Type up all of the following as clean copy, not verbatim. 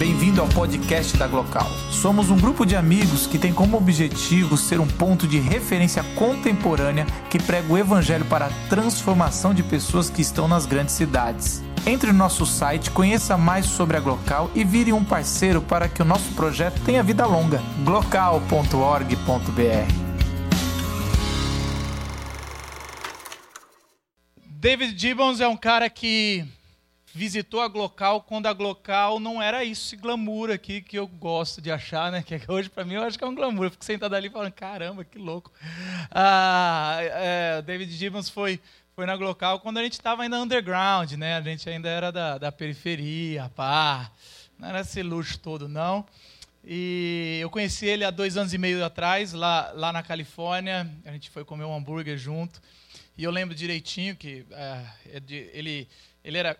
Bem-vindo ao podcast da Glocal. Somos um grupo de amigos que tem como objetivo ser um ponto de referência contemporânea que prega o evangelho para a transformação de pessoas que estão nas grandes cidades. Entre no nosso site, conheça mais sobre a Glocal e vire um parceiro para que o nosso projeto tenha vida longa. Glocal.org.br. David Gibbons é um cara que visitou a Glocal quando a Glocal não era esse glamour aqui que eu gosto de achar, né? Que hoje, para mim, eu acho que é um glamour. Eu fico sentado ali falando, caramba, que louco. David Gibbons foi na Glocal quando a gente estava ainda underground, né? A gente ainda era da periferia, pá. Não era esse luxo todo, não. E eu conheci ele há 2 anos e meio atrás, lá na Califórnia. A gente foi comer um hambúrguer junto. E eu lembro direitinho que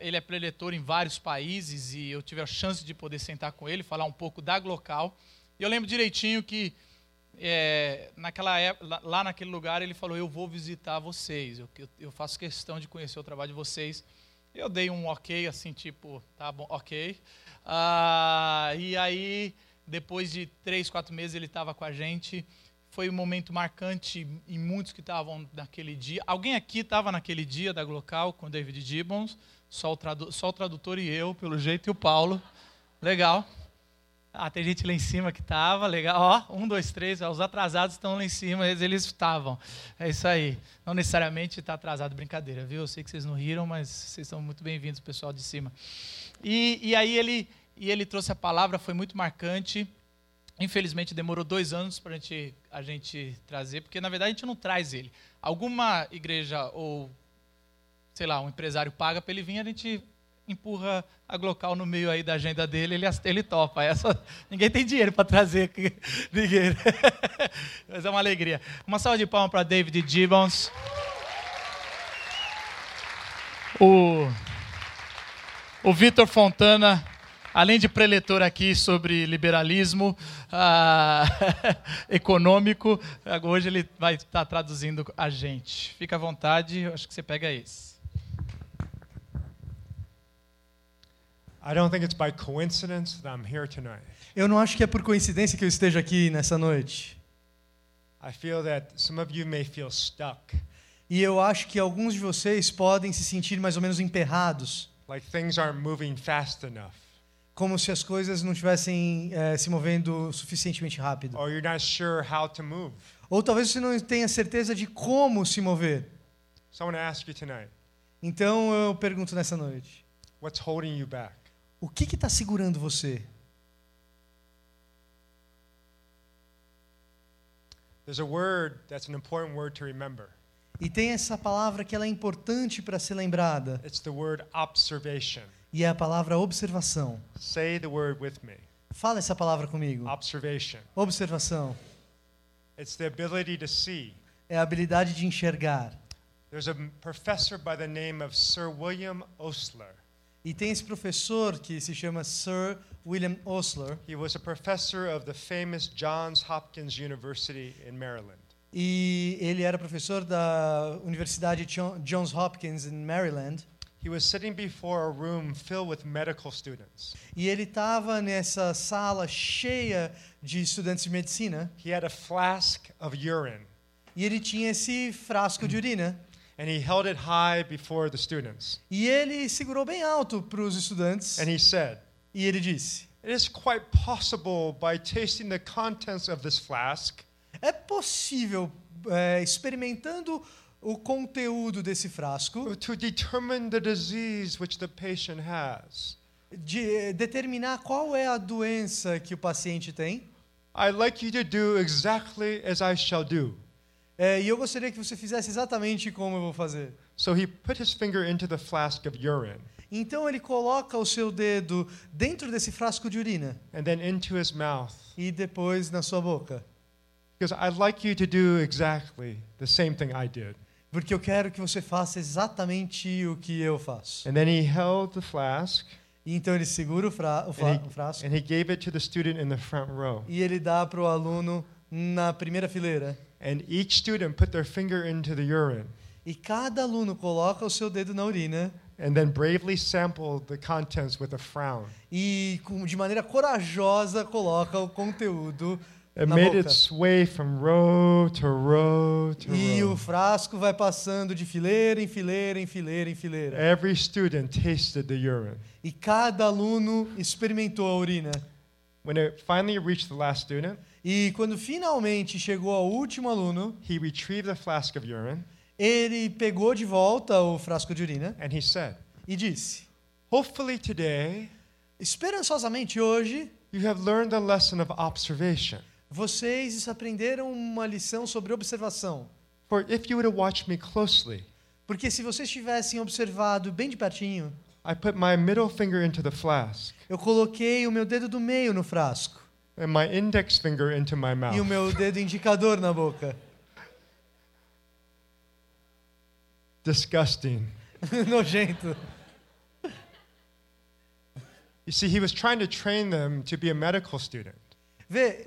ele é preletor em vários países e eu tive a chance de poder sentar com ele, falar um pouco da Glocal. E eu lembro direitinho que naquela época, lá naquele lugar ele falou, eu vou visitar vocês, eu faço questão de conhecer o trabalho de vocês. Eu dei um ok, assim, tipo, tá bom, ok. E aí, depois de 3, 4 meses ele estava com a gente. Foi um momento marcante em muitos que estavam naquele dia. Alguém aqui estava naquele dia da Glocal com o David Gibbons? Só o tradutor e eu, pelo jeito, e o Paulo. Legal. Ah, tem gente lá em cima que estava. Legal. Ó, 1, 2, 3. Ó, os atrasados estão lá em cima. Eles estavam. É isso aí. Não necessariamente está atrasado. Brincadeira, viu? Eu sei que vocês não riram, mas vocês são muito bem-vindos, pessoal de cima. E aí ele trouxe a palavra. Foi muito marcante. Infelizmente, demorou 2 anos para a gente trazer, porque, na verdade, a gente não traz ele. Alguma igreja ou, sei lá, um empresário paga para ele vir, a gente empurra a Glocal no meio aí da agenda dele, ele topa. Ninguém tem dinheiro para trazer ninguém. Mas é uma alegria. Uma salva de palmas para David Gibbons. O Vitor Fontana, além de preletor aqui sobre liberalismo econômico, hoje ele vai estar traduzindo a gente. Fica à vontade, acho que você pega esse. I don't think it's by coincidence that I'm here tonight. Eu não acho que é por coincidência que eu esteja aqui nessa noite. I feel that some of you may feel stuck. E eu acho que alguns de vocês podem se sentir mais ou menos emperrados. Like things aren't moving fast enough. Como se as coisas não estivessem se movendo suficientemente rápido. Or you're not sure how to move. Ou talvez você não tenha certeza de como se mover. So I want to ask you tonight. Então eu pergunto nessa noite. What's holding you back? O que está segurando você? There's a word that's an important word to remember. E tem essa palavra que ela é importante para ser lembrada. It's the word observation. E é a palavra observação. Say the word with me. Fala essa palavra comigo. Observation. Observação. It's the ability to see. É a habilidade de enxergar. There's a professor by the name of Sir William Osler. E tem esse professor que se chama Sir William Osler. He was a professor of the famous Johns Hopkins University in Maryland. E ele era professor da Universidade Johns Hopkins em Maryland. He was sitting before a room filled with medical students. E ele estava nessa sala cheia de estudantes de medicina. He had a flask of urine. E ele tinha esse frasco de urina. And he held it high before the students. E ele segurou bem alto para os estudantes. And he said, e ele disse, "It is quite possible by tasting the contents of this flask." É possível experimentando o conteúdo desse frasco to determine the disease which the patient has. De determinar qual é a doença que o paciente tem. I'd like you to do exactly as I shall do. E eu gostaria que você fizesse exatamente como eu vou fazer. So he put his finger into the flask of urine. Então ele coloca o seu dedo dentro desse frasco de urina. And then into his mouth. E depois na sua boca. Because I'd like you to do exactly the same thing I did. Porque eu quero que você faça exatamente o que eu faço. And then he held the flask. E então ele segura o frasco. And he gave it to the student in the front row. E ele dá para o aluno na primeira fileira. And each student put their finger into the urine. E cada aluno coloca o seu dedo na urina. And then bravely sample the contents with a frown. E de maneira corajosa coloca o conteúdo na boca. It made its way from row to row to row. E o frasco vai passando de fileira em fileira em fileira em fileira. Every student tasted the urine. E cada aluno experimentou a urina. When it finally reached the last student, e quando finalmente chegou ao último aluno, he retrieved the flask of urine. Ele pegou de volta o frasco de urina e disse: "Hopefully today, esperançosamente hoje, you have learned a lesson of observation. Vocês aprenderam uma lição sobre observação. For if you would have watched me closely, porque se vocês tivessem observado bem de pertinho, I put my middle finger into the flask. Eu coloquei o meu dedo do meio no frasco and my index finger into my mouth. E o meu dedo indicador na boca." Disgusting. Nojento. You see, he was trying to train them to be a medical student.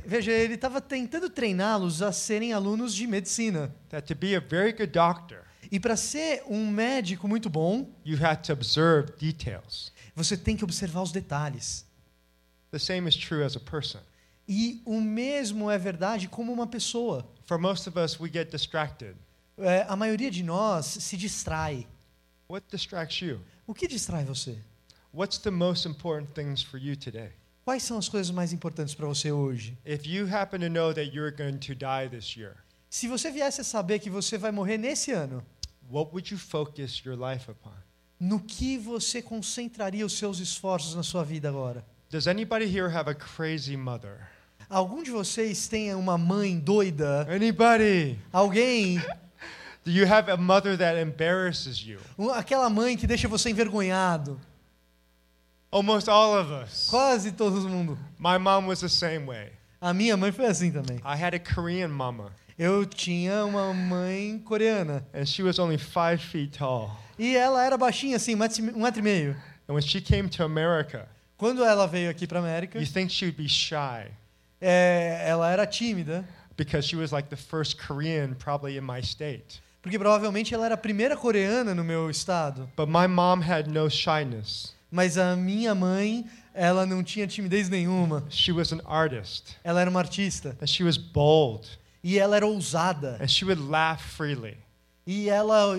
Veja, ele estava tentando treiná-los a serem alunos de medicina. That to be a very good doctor. E para ser um médico muito bom, you had to observe details. Você tem que observar os detalhes. The same is true as a person. E o mesmo é verdade como uma pessoa. For most of us, we get distracted. A maioria de nós se distrai. What distracts you? O que distrai você? What's the most important things for you today? Quais são as coisas mais importantes para você hoje? If you happen to know that you're going to die this year, se você viesse a saber que você vai morrer nesse ano, what would you focus your life upon? No que você concentraria os seus esforços na sua vida agora? Does anybody here have a crazy mother? Algum de vocês tem uma mãe doida? Anybody? Alguém? Do you have a mother that embarrasses you? Aquela mãe que deixa você envergonhado. Almost all of us. Quase todo mundo. My mom was the same way. A minha mãe foi assim também. I had a Korean mama. Eu tinha uma mãe coreana. And she was only 5 feet tall. E ela era baixinha assim, 1,5 metros. And when she came to America, quando ela veio aqui para América, you think she would be shy? Ela era tímida. Because she was like the first Korean probably in my state. Porque provavelmente ela era a primeira coreana no meu estado. But my mom had no shyness. Mas a minha mãe, ela não tinha timidez nenhuma. She was an artist. Ela era uma artista. And she was bold. E ela era ousada. And she would laugh freely. E ela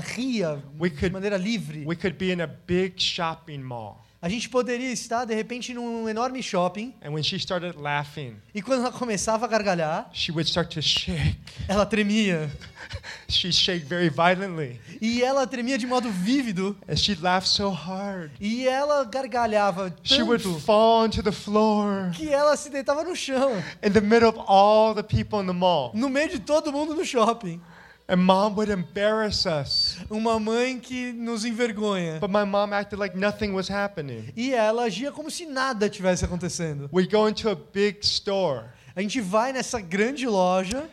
ria de maneira livre. We could be in a big shopping mall. A gente poderia estar, de repente, num enorme shopping. And when she started laughing, e quando ela começava a gargalhar, she would start to shake. Ela tremia. She shake very violently. E ela tremia de modo vívido. And she laughed so hard. E ela gargalhava tanto. She would fall onto the floor. Que ela se deitava no chão. In the middle of all the people in the mall. No meio de todo mundo no shopping. And mom would embarrass us. Uma mãe que nos envergonha. But my mom acted like nothing was happening. E ela agia como se nada tivesse acontecendo. We go into a big store. A gente vai nessa grande loja.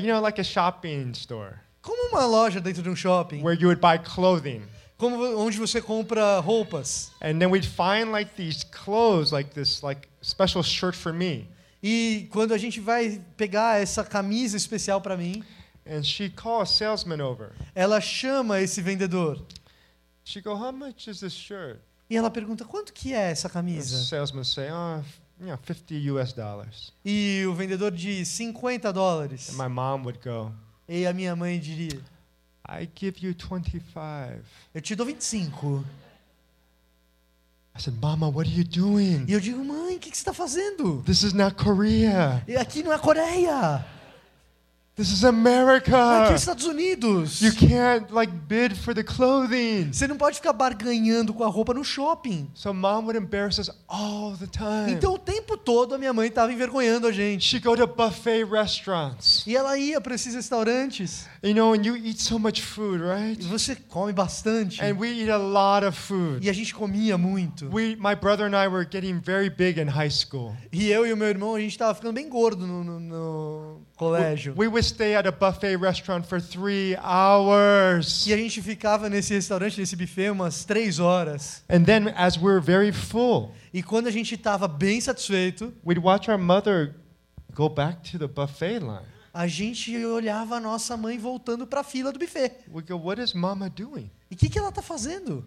You know, like a shopping store. Como uma loja dentro de um shopping. Where you would buy clothing. Como onde você compra roupas. And then we'd find like these clothes, like this, like special shirt for me. E quando a gente vai pegar essa camisa especial para mim. And she calls a salesman over. Ela chama esse vendedor. She go, "How much is this shirt?" E ela pergunta, quanto que é essa camisa? The salesman say, $50. E o vendedor diz, $50. And my mom would go, e a minha mãe diria, "I give you 25. Eu te dou 25. I said, "Mama, what are you doing?" E eu digo, mãe, o que você está fazendo? This is not Korea. E aqui não é Coreia. This is America. Aqui nos Estados Unidos. You can't like bid for the clothing. Você não pode ficar barganhando com a roupa no shopping. So mom would embarrass us all the time. Então o tempo todo a minha mãe estava envergonhando a gente. She go to buffet restaurants. E ela ia para esses restaurantes. You know, and you eat so much food, right? E você come bastante. And we eat a lot of food. E a gente comia muito. My brother and I were getting very big in high school. E eu e o meu irmão, a gente estava ficando bem gordo no colégio. We stay at a buffet restaurant for 3 hours. E a gente ficava nesse restaurante, nesse buffet, umas 3 horas. And then, as we were very full, e quando a gente estava bem satisfeito, we'd watch our mother go back to the buffet line. a gente olhava a nossa mãe voltando para a fila do buffet. We go, what is mama doing? E o que ela está fazendo?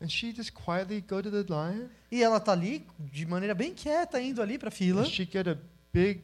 And she just quietly go to the line. E ela está ali de maneira bem quieta indo ali para a fila. And she get a big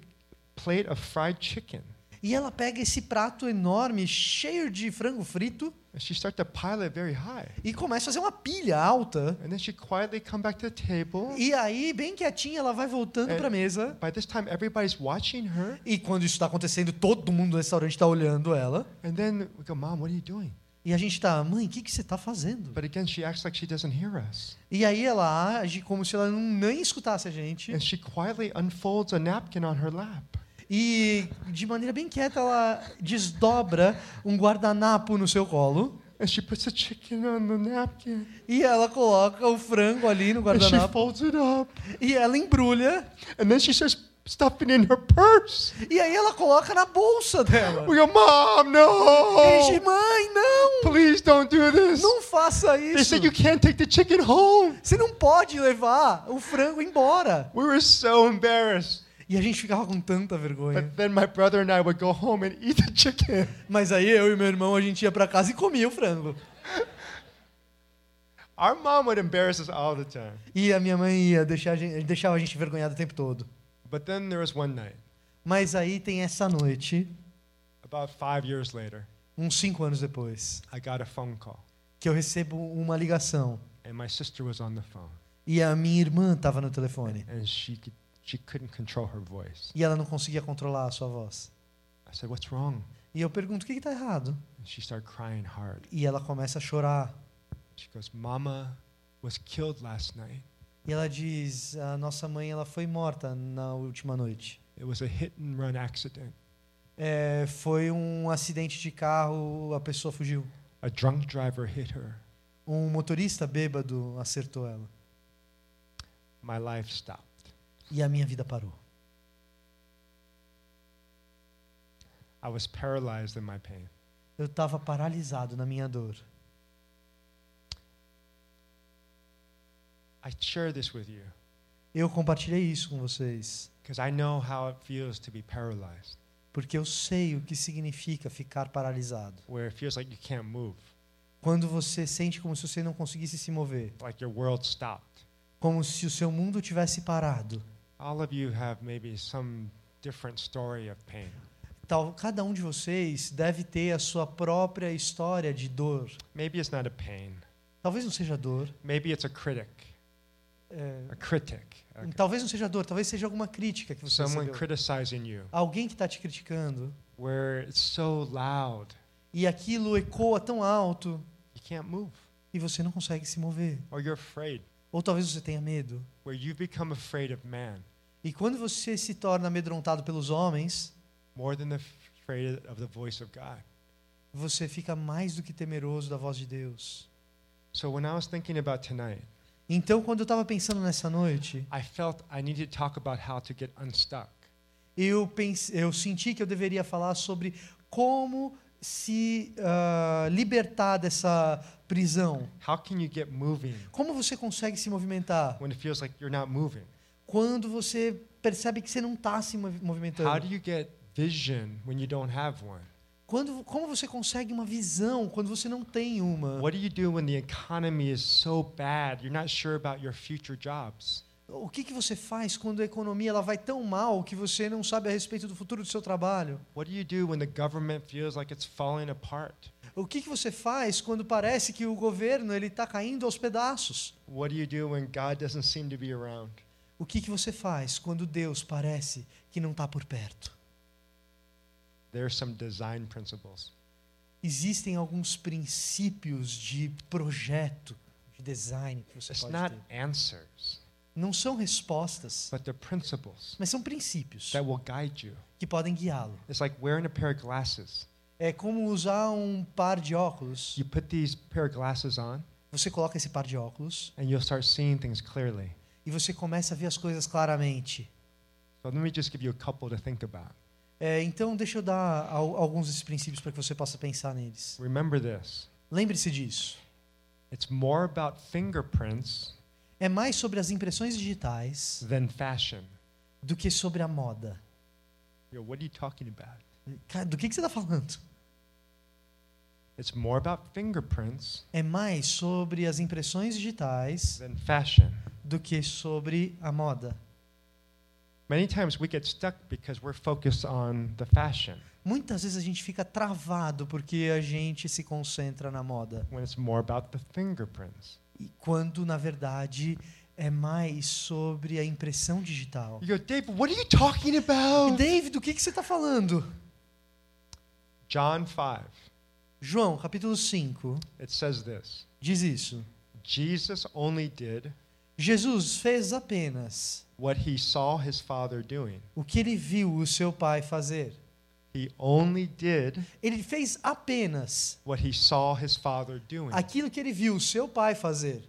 plate of fried chicken. E ela pega esse prato enorme cheio de frango frito. And she start to pile it very high. E começa a fazer uma pilha alta. And then she quietly come back to the table. E aí, bem quietinha, ela vai voltando para a mesa. By this time, everybody's watching her. E quando isso está acontecendo, todo mundo no restaurante está olhando ela. And then we go, Mom, what are you doing? E a gente está, mãe, o que você está fazendo? But again, she acts like she doesn't hear us. E aí ela age como se ela nem escutasse a gente. And she quietly unfolds a napkin on her lap. E, de maneira bem quieta, ela desdobra um guardanapo no seu colo. And she puts the chicken on the napkin. E ela coloca o frango ali no guardanapo. And she folds it up. E ela embrulha. And then she starts stuffing in her purse. E aí ela coloca na bolsa dela. We go, Mom, no! E diz, mãe, não! Please don't do this. Não faça isso. They said you can't take the chicken home. Você não pode levar o frango embora. We were so embarrassed. E a gente ficava com tanta vergonha. But then my brother and I would go home and eat the chicken. Mas aí eu e meu irmão, a gente ia para casa e comia o frango. Our mom would embarrass us all the time. E a minha mãe ia deixava a gente envergonhado o tempo todo. But then there was one night. Mas aí tem essa noite. About 5 years later. Uns 5 anos depois. I got a phone call. Que eu recebo uma ligação. And my sister was on the phone. E a minha irmã estava no telefone. And she couldn't control her voice. E ela não conseguia controlar a sua voz. I said, "What's wrong?" E eu pergunto, o que está errado? And she started crying hard. E ela começa a chorar. She goes, "Mama was killed last night." E ela diz, a nossa mãe, ela foi morta na última noite. It was a hit and run accident. Foi um acidente de carro, a pessoa fugiu. A drunk driver hit her. Um motorista bêbado acertou ela. My life stopped. E a minha vida parou. I was paralyzed in my pain. Eu estava paralisado na minha dor. I share this with you. Eu compartilhei isso com vocês. Because I know how it feels to be paralyzed. Porque eu sei o que significa ficar paralisado. Where it feels like you can't move. Quando você sente como se você não conseguisse se mover. Like your world stopped. Como se o seu mundo tivesse parado. All of you have maybe some different story of pain. Cada de vocês deve ter a sua própria história de dor. Maybe it's not a pain. Talvez não seja dor. Maybe it's a critic. A critic. Okay. Talvez não seja dor, talvez seja alguma crítica que você recebeu. Someone criticizing you. Alguém que está te criticando. Where it's so loud. E aquilo ecoa tão alto. You can't move. E você não consegue se mover. Or you're afraid. Ou talvez você tenha medo. Where you become afraid of man. E quando você se torna amedrontado pelos homens, more than afraid of the voice of God. Você fica mais do que temeroso da voz de Deus. So when I was thinking about tonight, então quando eu estava pensando nessa noite, I felt I needed to talk about how to get unstuck. Eu senti que eu deveria falar sobre como se libertar dessa prisão. How can you get moving? Como você consegue se movimentar? When it feels like you're not moving. Quando você percebe que você não está se movimentando. How do you get vision when you don't have one? Como você consegue uma visão quando você não tem uma? What do you do when the economy is so bad you're not sure about your future jobs? O que você faz quando a economia ela vai tão mal que você não sabe a respeito do futuro do seu trabalho? What do you do when the government feels like it's falling apart? O que você faz quando parece que o governo ele está caindo aos pedaços? What do you do when God doesn't seem to be around? O que você faz quando Deus parece que não está por perto? There are some design principles. Existem alguns princípios de projeto, de design que você pode ter. Answers. Não são respostas, but they're principles, mas são princípios that will guide you, que podem guiá-lo. It's like wearing a pair of glasses. É como usar um par de óculos. You put these pair of glasses on, você coloca esse par de óculos, and you'll start seeing things clearly. E você começa a ver as coisas claramente. So let me just give you a couple to think about. Então, deixa eu dar alguns desses princípios para que você possa pensar neles. Lembre-se disso. It's more about fingerprints, é mais sobre as impressões digitais than fashion, do que sobre a moda. Yo, what are you talking about? Cara, do que você está falando? It's more about fingerprints é mais sobre as impressões digitais than fashion. Do que sobre a moda. Many times we get stuck because we're focused on the fashion. Muitas vezes a gente fica travado porque a gente se concentra na moda. When it's more about the fingerprints. E quando, na verdade, é mais sobre a impressão digital. You go, David, what are you talking about? David, do que você está falando? John 5. João, capítulo 5. It says this. Diz isso. Jesus only did. Jesus fez apenas what he saw his father doing. O que ele viu o seu pai fazer. He only did. Ele fez apenas what he saw his father doing. Aquilo que ele viu o seu pai fazer.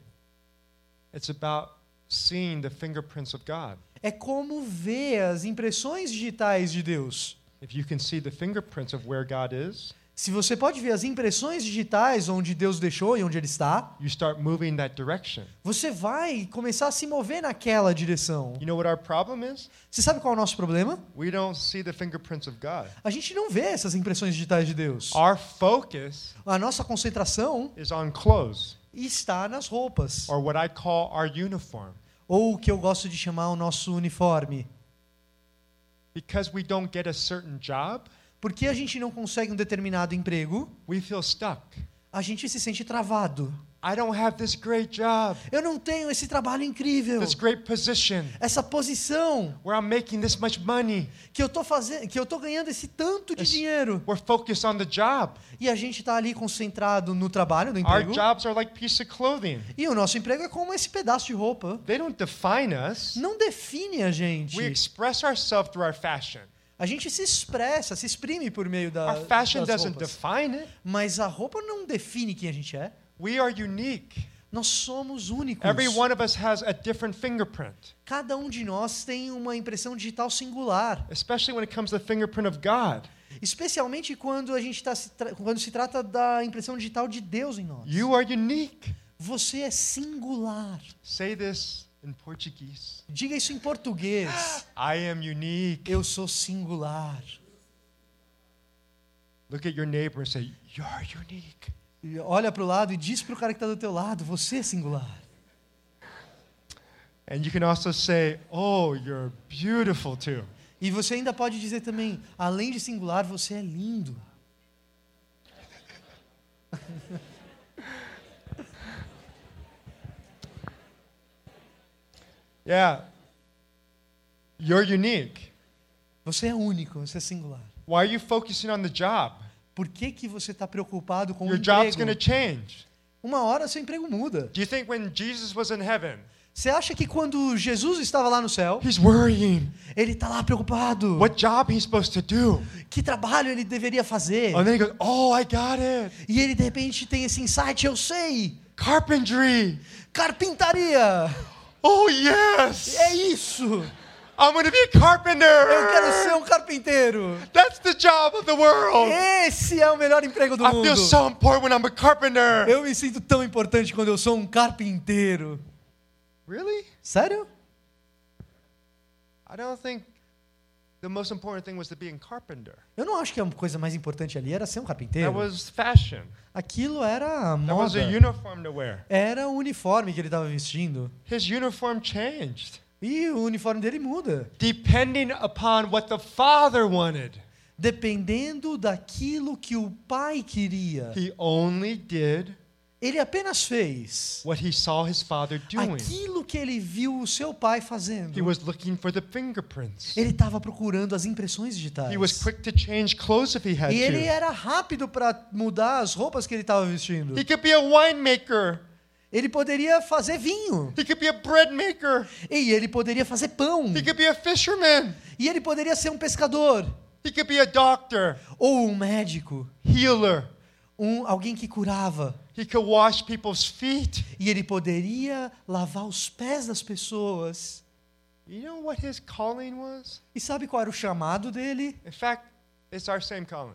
It's about seeing the fingerprints of God. É como ver as impressões digitais de Deus. If you can see the fingerprints of where God is, se você pode ver as impressões digitais onde Deus deixou e onde Ele está, you start moving that direction. Você vai começar a se mover naquela direção. You know what our problem is? Você sabe qual é o nosso problema? We don't see the fingerprints of God. A gente não vê essas impressões digitais de Deus. Our focus, a nossa concentração, is on clothes. Está nas roupas. Or what I call our uniform. Ou o que eu gosto de chamar o nosso uniforme. Because we don't get a certain job, porque a gente não consegue um determinado emprego, we feel stuck. A gente se sente travado. I don't have this great job. Eu não tenho esse trabalho incrível. This great position. Essa posição. Where I'm making this much money. Que eu tô ganhando esse tanto de dinheiro. We're focused on the job. E a gente tá ali concentrado no trabalho, no emprego. Our jobs are like piece of clothing. E o nosso emprego é como esse pedaço de roupa. They don't define us. Não define a gente. We express ourselves through our fashion. A gente se expressa, se exprime por meio das roupas. Mas a roupa não define quem a gente é. We are unique. Nós somos únicos. Every one of us has a different fingerprint. Cada um de nós tem uma impressão digital singular. Especially when it comes to the fingerprint of God. Especialmente quando quando se trata da impressão digital de Deus em nós. You are unique. Você é singular. Say this. In Portuguese. Diga isso em português. I am unique. Eu sou singular. Look at your neighbor and say, you're unique. E olha para o lado e diz para o cara que está do teu lado, você é singular. And you can also say, oh, you're beautiful too. E você ainda pode dizer também, além de singular, você é lindo. Yeah. You're unique. Você é único, você é singular. Why are you focusing on the job? Por que você está preocupado com o emprego? Your job's going to change. Uma hora seu emprego muda. Do you think when Jesus was in heaven? Você acha que quando Jesus estava lá no céu, he's worrying. Ele está lá preocupado. What job he's supposed to do? Que trabalho ele deveria fazer? And then he goes, oh, I got it. E ele de repente tem esse insight, eu sei. Carpentry. Carpintaria. Oh, yes! É isso! I'm gonna be a carpenter! Eu quero ser um carpinteiro! That's the job of the world! Esse é o melhor emprego do mundo! I feel so important when I'm a carpenter! Eu me sinto tão importante quando eu sou um carpinteiro! Really? Sério? I don't think the most important thing was to be a carpenter. Eu não acho que a coisa mais importante ali era ser um carpinteiro. That was fashion. Aquilo era a moda. That was a uniform to wear. Era o uniforme que ele estava vestindo. His uniform changed. E o uniforme dele muda. Depending upon what the father wanted. Dependendo daquilo que o pai queria. He only did. Ele apenas fez what he saw his father doing. Aquilo que ele viu o seu pai fazendo. He was looking for the fingerprints. Ele estava procurando as impressões digitais. He was quick to change clothes if he had to. E ele era rápido para mudar as roupas que ele estava vestindo. He could be a winemaker. Ele poderia fazer vinho. He could be a bread maker. E ele poderia fazer pão. He could be a fisherman. E ele poderia ser um pescador. He could be a doctor. Ou um médico. Healer. Alguém que curava. He could wash people's feet. E ele poderia lavar os pés das pessoas. You know what his calling was? E sabe qual era o chamado dele? In fact, it's our same calling.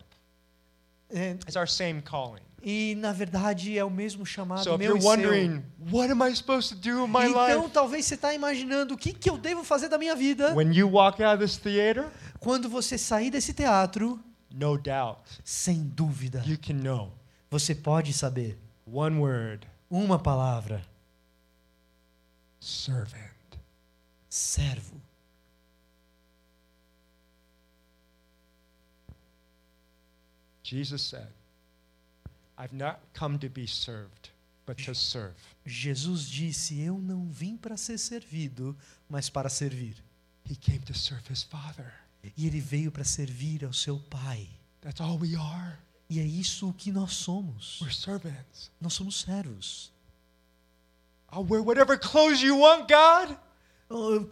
It's our same calling. E na verdade é o mesmo chamado so meu e seu. What am I supposed to do in my life? Então talvez você está imaginando o que eu devo fazer da minha vida. When you walk out of this theater, quando você sair desse teatro, No doubt. Sem dúvida. You can know. Você pode saber. One word. Uma palavra. Servant. Servo. Jesus said, I've not come to be served, but to serve. Jesus disse, eu não vim para ser servido, mas para servir. He came to serve his Father. E ele veio para servir ao seu Pai. That's all we are. E é isso que nós somos. We're servants. Nós somos servos. I'll wear whatever clothes you want, God.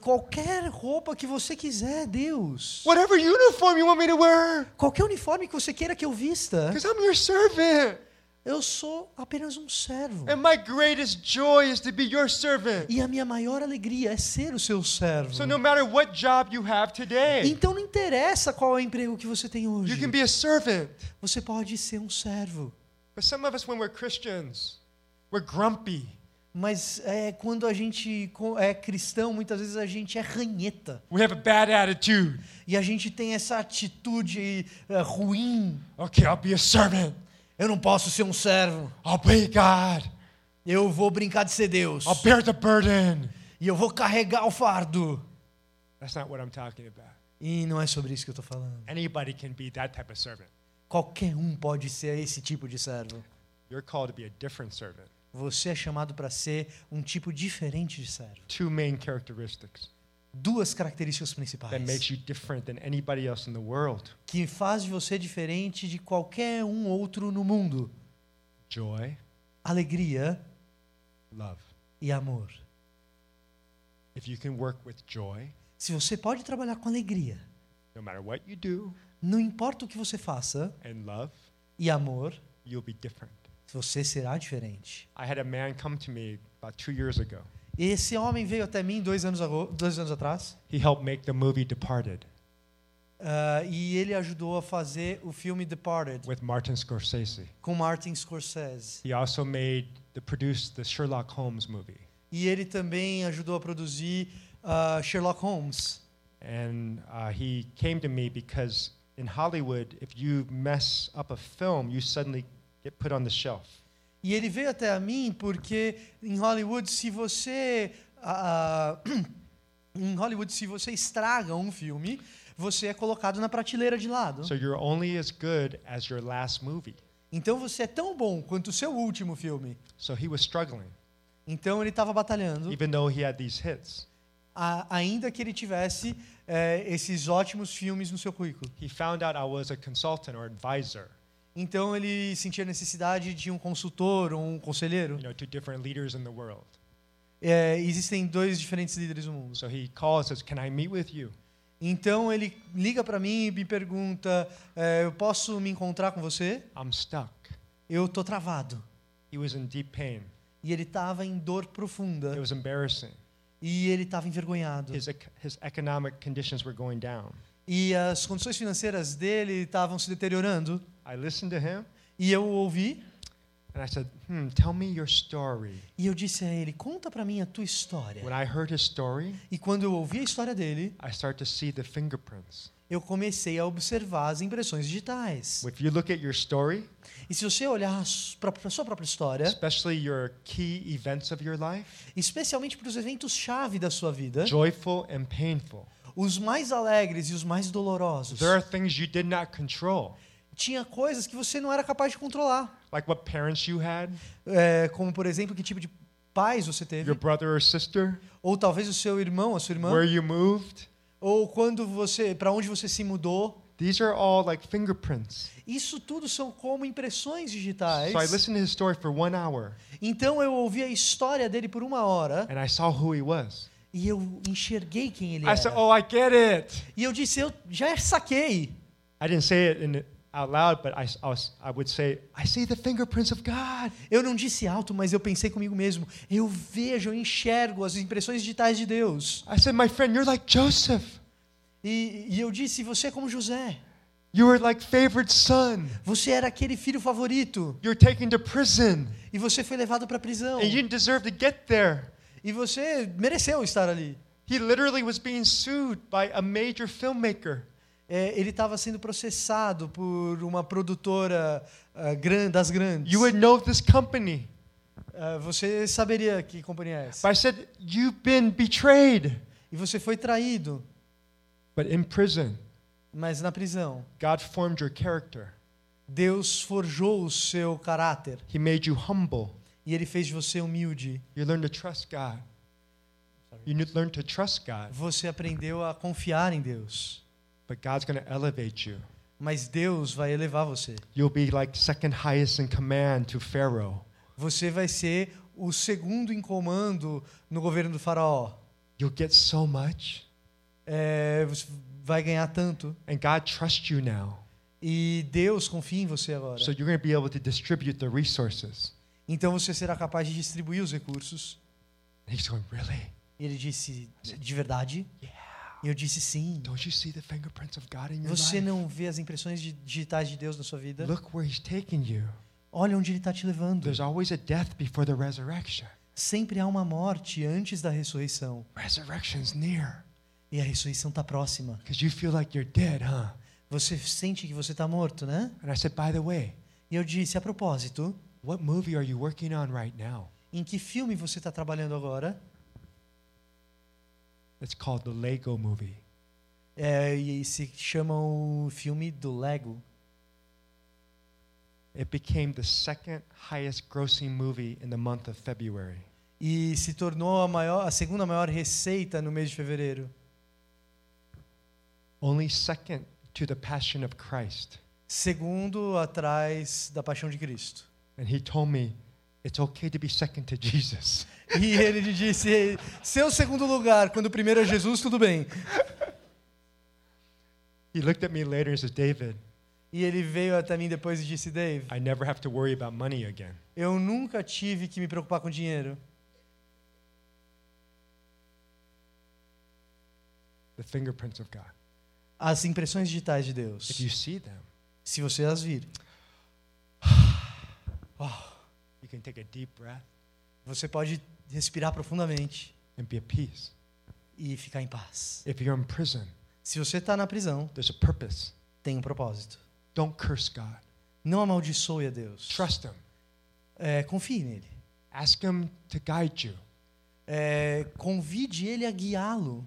Qualquer roupa que você quiser, Deus. Whatever uniform you want me to wear. Qualquer uniforme que você queira que eu vista. Because I'm your servant. Eu sou apenas um servo. And my greatest joy is to be your servant. E a minha maior alegria é ser o seu servo. So no matter what job you have today. Então não interessa qual é o emprego que você tem hoje. You can be a servant. Você pode ser um servo. But some of us, when we're Christians, we're grumpy. Mas quando a gente é cristão, muitas vezes a gente é ranheta. We have a bad attitude. E a gente tem essa atitude ruim. Okay, I'll be a servant. Eu não posso ser um servo. I'll be God. Eu vou brincar de ser Deus. I'll bear the burden. E eu vou carregar o fardo. That's not what I'm talking about. E não é sobre isso que eu estou falando. Anybody can be that type of servant. Qualquer um pode ser esse tipo de servo. You're called to be a different servant. Você é chamado para ser um tipo diferente de servo. Two main characteristics. Duas características principais. That makes you different than anybody else in the world. Que faz de você diferente de qualquer um outro no mundo. Joy, alegria, love e amor. If you can work with joy, se você pode trabalhar com alegria, no matter what you do, não importa o que você faça, and love, e amor, you'll be different. Você será diferente. I had a man come to me about 2 years ago. Esse homem veio até mim 2 anos atrás. He helped make the movie Departed. E ele ajudou a fazer o filme Departed. With Martin Scorsese. Com Martin Scorsese. He also produced the Sherlock Holmes movie. E ele também ajudou a produzir Sherlock Holmes. And he came to me because in Hollywood, if you mess up a film, you suddenly get put on the shelf. E ele veio até a mim porque em Hollywood se você estraga um filme, você é colocado na prateleira de lado. So you're only as good as your last movie. Então você é tão bom quanto o seu último filme. So he was struggling. Então ele estava batalhando. Even though he had these hits. Ainda que ele tivesse esses ótimos filmes no seu currículo. He found out I was a consultant or advisor. Então ele sentia necessidade de um consultor ou um conselheiro. You know, two different leaders in the world. Existem dois diferentes líderes no mundo. So he calls us, "Can I meet with you?" Então ele liga para mim e me pergunta, "Eu posso me encontrar com você?" I'm stuck. Eu tô travado. He was in deep pain. E ele estava em dor profunda. It was embarrassing. E ele estava envergonhado. His economic conditions were going down. E as condições financeiras dele estavam se deteriorando. I listened to him, e eu o ouvi. And I said, tell me your story. E eu disse a ele, conta para mim a tua história. When I heard his story, e quando eu ouvi a história dele, I start to see the fingerprints. Eu comecei a observar as impressões digitais. If you look at your story, e se você olhar para a sua própria história, especially your key events of your life, especialmente para os eventos-chave da sua vida, joyful and painful. Os mais alegres e os mais dolorosos. There are things you did not control. Tinha coisas que você não era capaz de controlar. Like what parents you had? Como, por exemplo, que tipo de pais você teve? Your brother or sister? Ou talvez o seu irmão ou a sua irmã? Where you moved? Ou quando você, para onde você se mudou? These are all like fingerprints. Isso tudo são como impressões digitais. So I listened to his story for 1 hour. Então eu ouvi a história dele por 1 hora. And I saw who he was. E eu enxerguei quem ele era. I said, "Oh, I get it." E eu disse, eu já saquei. I didn't say it out loud, but I would say, "I see the fingerprints of God." Eu não disse alto, mas eu pensei comigo mesmo, eu vejo, eu enxergo as impressões digitais de Deus. I said, "My friend, you're like Joseph." E eu disse, você é como José. You were like favored son. Você era aquele filho favorito. You're taken to prison. E você foi levado para a prisão. And you didn't deserve to get there. E você mereceu estar ali. He literally was being sued by a major filmmaker. ele estava sendo processado por uma produtora das grandes. You would know this company. Você saberia que companhia é essa. But I said, you've been betrayed. E você foi traído. But in prison. Mas na prisão. God formed your character. Deus forjou o seu caráter. He made you humble. E ele fez de você humilde. You learn to trust God. You need to learn to trust God. Você aprendeu a confiar em Deus. But God's going to elevate you. Mas Deus vai elevar você. You'll be like second highest in command to Pharaoh. Você vai ser o segundo em comando no governo do faraó. You'll get so much. Você vai ganhar tanto. And God trusts you now. E Deus confia em você agora. So you're going to be able to distribute the resources. Então você será capaz de distribuir os recursos. He's going, really? E ele disse, de verdade? Yeah. E eu disse, sim. Don't you see the fingerprints of God in your você life? Não vê as impressões digitais de Deus na sua vida? Look where he's taking you. Olha onde ele está te levando. There's always a death before the resurrection. Sempre há uma morte antes da ressurreição. Resurrection's near. E a ressurreição está próxima. Because you feel like you're dead, huh? Você sente que você está morto, né? And I said, by the way, e eu disse, a propósito, what movie are you working on right now? Em que filme você está trabalhando agora? It's called The Lego Movie. E se chama o filme do Lego. It became the second highest grossing movie in the month of February. E se tornou a segunda maior receita no mês de fevereiro. Only second to The Passion of Christ. Segundo atrás da Paixão de Cristo. And he told me, it's okay to be second to Jesus. E ele disse, seu segundo lugar, quando o primeiro é Jesus, tudo bem. He looked at me later and said, David. E ele veio até mim depois e disse, Dave, I never have to worry about money again. Eu nunca tive que me preocupar com dinheiro. The fingerprints of God. As impressões digitais de Deus. If you see them, se você as vir. Oh. You can take a deep breath. Você pode respirar profundamente. And be at peace. E ficar em paz. If you're in prison, se você está na prisão, there's a purpose. Tem um propósito. Don't curse God. Não amaldiçoe a Deus. Trust him. Confie nele. Ask him to guide you. Convide ele a guiá-lo.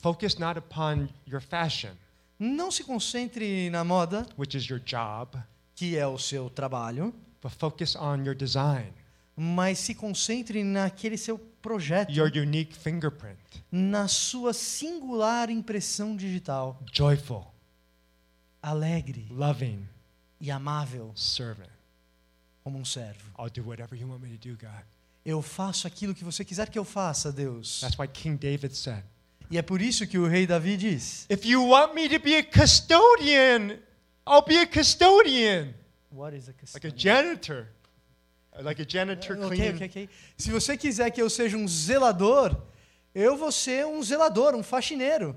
Focus not upon your fashion. Não se concentre na moda, which is your job, que é o seu trabalho. But focus on your design. Mas se concentre naquele seu projeto. Your unique fingerprint. Na sua singular impressão digital. Joyful. Alegre. Loving. E amável. Servant. Como um servo. I'll do whatever you want me to do, God. Eu faço aquilo que você quiser que eu faça, Deus. That's why King David said. E é por isso que o rei Davi diz. If you want me to be a custodian, I'll be a custodian. What is a custodian? Like a janitor. Like a janitor cleaning. Okay. Se você quiser que eu seja um zelador, eu vou ser um zelador, um faxineiro.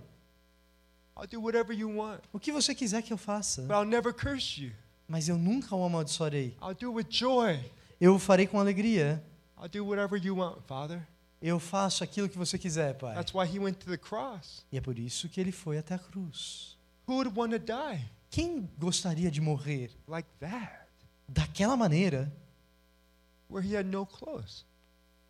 I'll do whatever you want. O que você quiser que eu faça. But I'll never curse you. Mas eu nunca o amaldiçoarei. I'll do with joy. Eu o farei com alegria. I'll do whatever you want, Father. Eu faço aquilo que você quiser, Pai. That's why he went to the cross. E é por isso que ele foi até a cruz. Who would want to die? Quem gostaria de morrer like that? Daquela maneira? Where he had no clothes.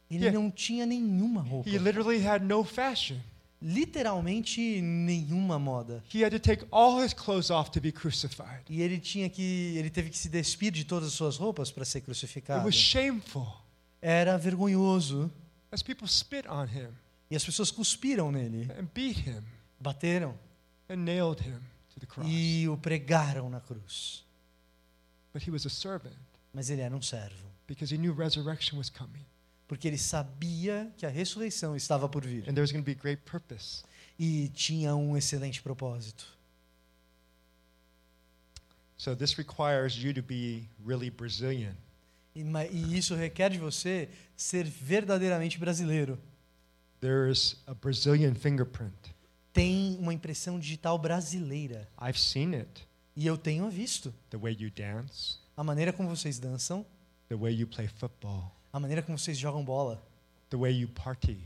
Ele não tinha nenhuma roupa. He literally had no fashion. Literalmente nenhuma moda. He had to take all his clothes off to be crucified. E ele teve que se despir de todas as suas roupas para ser crucificado. It was shameful. Era vergonhoso. As people spit on him. E as pessoas cuspiram nele. And beat him. Bateram. And nailed him. E o pregaram na cruz. But he was a servant. Mas ele era um servo. Because he knew resurrection was coming. Porque ele sabia que a ressurreição estava por vir. And there was going to be great purpose. E tinha excelente propósito. So this requires you to be really Brazilian. E isso requer de você ser verdadeiramente brasileiro. There is a Brazilian fingerprint. Tem uma impressão digital brasileira. I've seen it. E eu tenho visto. The way you dance. A maneira como vocês dançam. The way you play football. A maneira como vocês jogam bola. The way you party.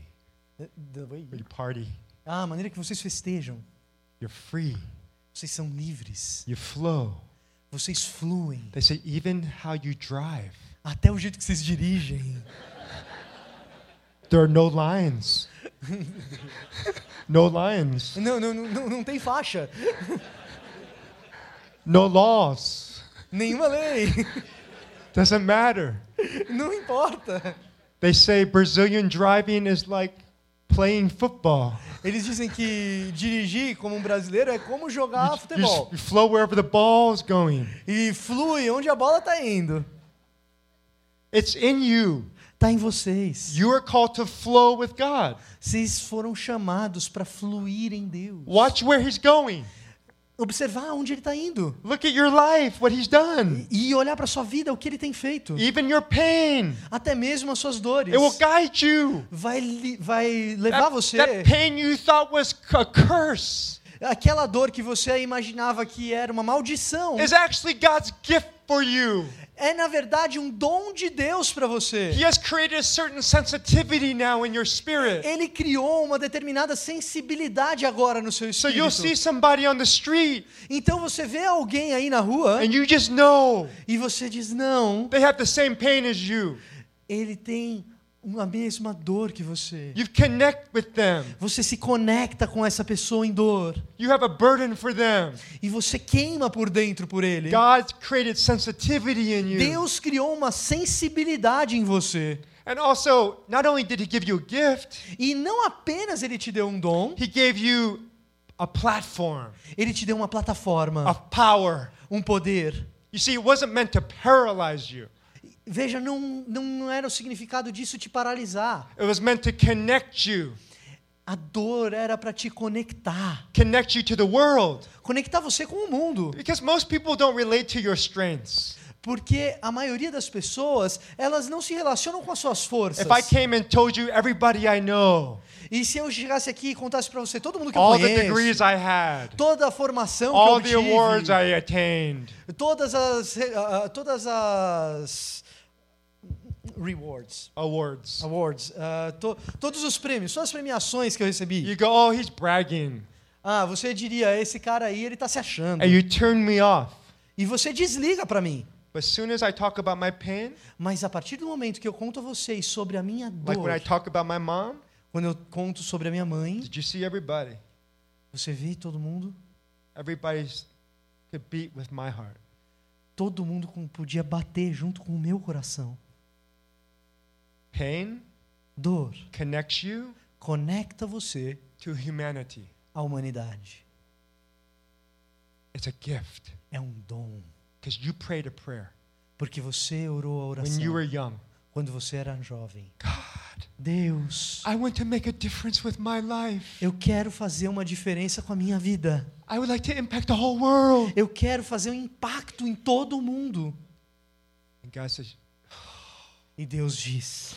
The way you party. A maneira que vocês festejam. You're free. Vocês são livres. You flow. Vocês fluem. They say even how you drive. Até o jeito que vocês dirigem. There are no lines. No lines. Não tem faixa. No laws. Nenhuma lei. Doesn't matter. Não importa. They say Brazilian driving is like playing football. Eles dizem que dirigir como um brasileiro é como jogar futebol. You flow wherever the ball is going. E flui onde a bola está indo. It's in you. Está em vocês. You are called to flow with God. Vocês foram chamados para fluir em Deus. Watch where he's going. Observar onde ele está indo. Look at your life, what he's done. E olhar para sua vida, o que ele tem feito. Even your pain. Até mesmo as suas dores. It will guide you. Vai levar você. That pain you thought was a curse. Aquela dor que você imaginava que era uma maldição. Is actually God's gift for you. É, na verdade, um dom de Deus para você. He has created a certain sensitivity now in your spirit. Ele criou uma determinada sensibilidade agora no seu espírito. So you'll see somebody on the street. Então você vê alguém aí na rua. And you just know. E você diz não. They have the same pain as you. Ele tem a mesma dor que você. You connect with them. Você se conecta com essa pessoa em dor. You have a burden for them. E você queima por dentro por ele. God created sensitivity in you. Deus criou uma sensibilidade em você. And also, not only did he give you a gift, e não apenas ele te deu um dom, he gave you a platform. Ele te deu uma plataforma, a power, um poder. You see, it wasn't meant to paralyze you. Veja, não era o significado disso te paralisar. It was meant to connect you. A dor era para te conectar. Connect you to the world. Conectar você com o mundo. Because most people don't relate to your strengths. Porque a maioria das pessoas, elas não se relacionam com as suas forças. If I came and told you everybody I know. E se eu chegasse aqui e contasse para você todo mundo que eu conheço. All the degrees I had. Toda a formação all que eu tive. All the awards I attained. Todas as rewards. Awards. Todos os prêmios, todas as premiações que eu recebi. You go, oh, he's bragging. Ah, você diria, esse cara aí, ele tá se achando. And you turn me off. E você desliga para mim. But soon as I talk about my pain, mas a partir do momento que eu conto a vocês sobre a minha dor, like when I talk about my mom, quando eu conto sobre a minha mãe, did you see everybody? Você vê todo mundo? Everybody's could beat with my heart. Todo mundo podia bater junto com o meu coração. Pain, dor, connects you, conecta você to humanity, à humanidade. It's a gift. É um dom. Because you prayed a prayer. Porque você orou a oração. When you were young. Quando você era jovem. God, Deus, I want to make a difference with my life. Eu quero fazer uma diferença com a minha vida. I would like to impact the whole world. Eu quero fazer um impacto em todo o mundo. And God says, e Deus diz,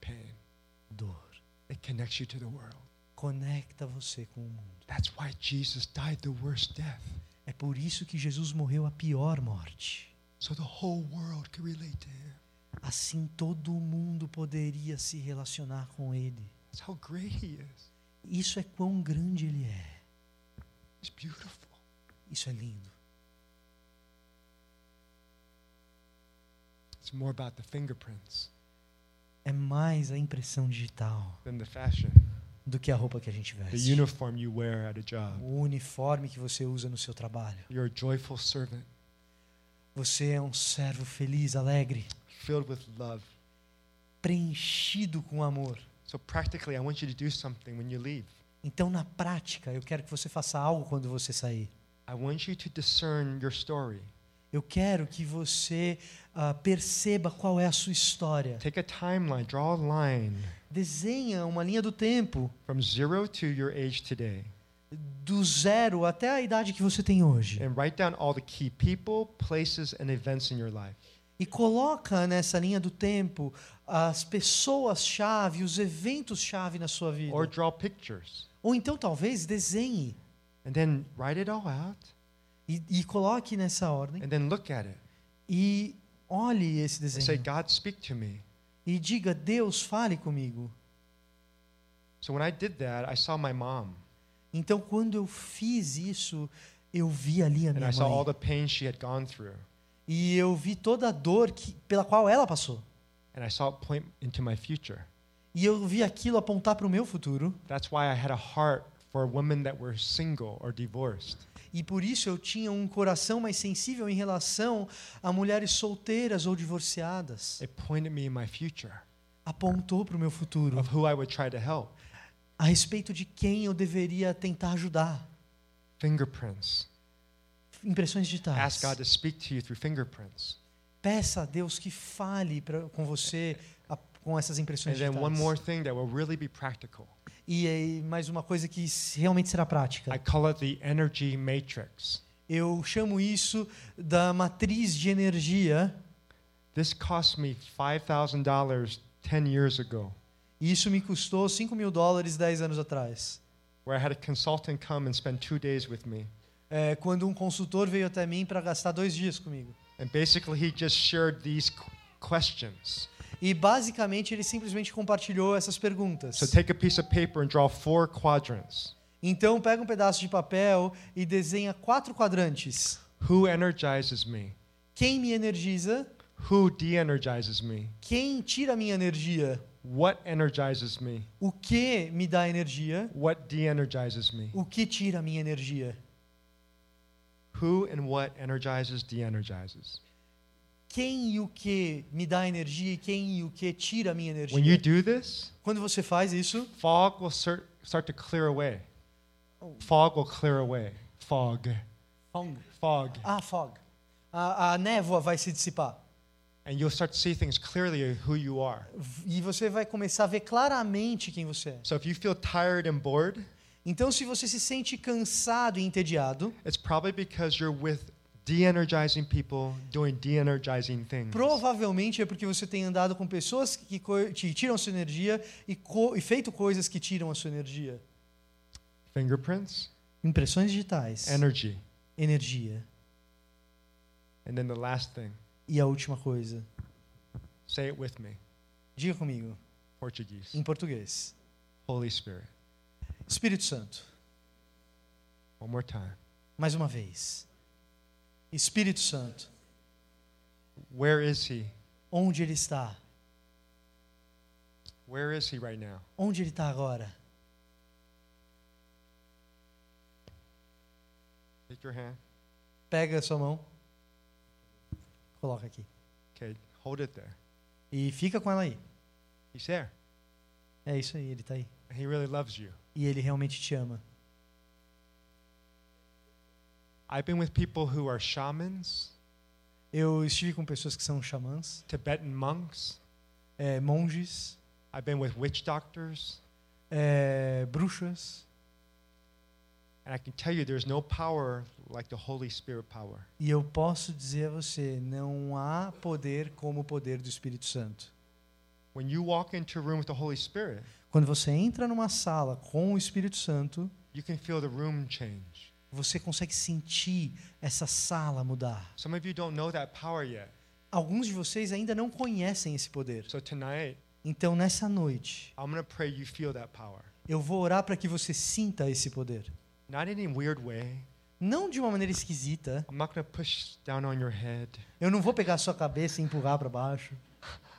pain, dor, it connects you to the world. Conecta você com o mundo. That's why Jesus died the worst death. É por isso que Jesus morreu a pior morte. So the whole world could relate to him. Assim todo mundo poderia se relacionar com ele. That's how great he is. Isso é quão grande ele é. It's beautiful. Isso é lindo. It's more about the fingerprints. É mais a impressão digital than the fashion. Do que a roupa que a gente veste. The uniform you wear at a job. O uniforme que você usa no seu trabalho. You're a joyful servant. Você é um servo feliz, alegre. Filled with love. Preenchido com amor. So practically, I want you to do something when you leave. Então, na prática, eu quero que você faça algo quando você sair. I want you to discern your story. Eu quero que você perceba qual é a sua história. Take a timeline, draw a line. Desenha uma linha do tempo. From zero to your age today. Do zero até a idade que você tem hoje. And write down all the key people, places and events in your life. E coloca nessa linha do tempo as pessoas-chave, os eventos-chave na sua vida. Or draw pictures. Ou então talvez desenhe. And then write it all out. E coloque nessa ordem. And then look at it. E olhe esse desenho. And say, God, speak to me. E diga, Deus, fale comigo. So when I did that, I saw my mom. Então, quando eu fiz isso, eu vi ali a minha mãe. E eu vi toda a dor pela qual ela passou. And I saw it point into my future. E eu vi aquilo apontar para o meu futuro. That's why I had a heart for women that were single or divorced. E por isso eu tinha um coração mais sensível em relação a mulheres solteiras ou divorciadas. It pointed me in my future. Apontou para o meu futuro. Of who I would try to help. A respeito de quem eu deveria tentar ajudar. Fingerprints. Impressões digitais. Ask God to speak to you through fingerprints. Peça a Deus que fale com você com essas impressões digitais. And then one more thing that will really be practical. E mais uma coisa que realmente será prática. I call it the energy matrix. Eu chamo isso da matriz de energia. This cost me $5,000 10 years ago. Isso me custou $5,000 10 anos atrás. Where I had a consultant come and spend 2 days with me. Quando um consultor veio até mim para gastar 2 dias comigo. And basically he just shared these questions. E basicamente ele simplesmente compartilhou essas perguntas. So take a piece of paper and draw 4 quadrants. Então pega um pedaço de papel e desenha 4 quadrantes. Who energizes me? Quem me energiza? Who de-energizes me? Quem tira minha energia? What energizes me? O que me dá energia? What de-energizes me? O que tira minha energia? Who and what energizes, de-energizes? Quem e o que me dá energia e quem e o que tira minha energia. When you do this, quando você faz isso, fog will start to clear away. Fog will clear away. Fog. Fog. Fog. A névoa vai se dissipar. And you'll start to see things clearly who you are. E você vai começar a ver claramente quem você é. So if you feel tired and bored, então se você se sente cansado e entediado, it's probably because you're with de-energizing people doing de-energizing things. Provavelmente é porque você tem andado com pessoas que te tiram sua energia e feito coisas que tiram a sua energia. Fingerprints. Impressões digitais. Energy. Energia. And then the last thing. E a última coisa. Say it with me. Diga comigo. Português. Em português. Holy Spirit. Espírito Santo. One more time. Mais uma vez. Espírito Santo. Where is he? Onde ele está? Where is he right now? Onde ele está agora? Take your hand. Pega a sua mão. Coloca aqui. Okay, hold it there. E fica com ela aí. He's there. É isso aí, ele está aí. And he really loves you. E ele realmente te ama. I've been with people who are shamans. Eu estive com pessoas que são xamãs. Tibetan monks. Monges. I've been with witch doctors. Bruxas. And I can tell you there's no power like the Holy Spirit power. E eu posso dizer a você, não há poder como o poder do Espírito Santo. When you walk into a room with the Holy Spirit, quando você entra numa sala com o Espírito Santo, you can feel the room change. Você consegue sentir essa sala mudar. Some of you don't know that power yet. Alguns de vocês ainda não conhecem esse poder. So tonight, então nessa noite, I'm gonna pray you feel that power. Eu vou orar para que você sinta esse poder. Not in a weird way. Não de uma maneira esquisita. I'm not gonna push down on your head. Eu não vou pegar a sua cabeça e empurrar para baixo.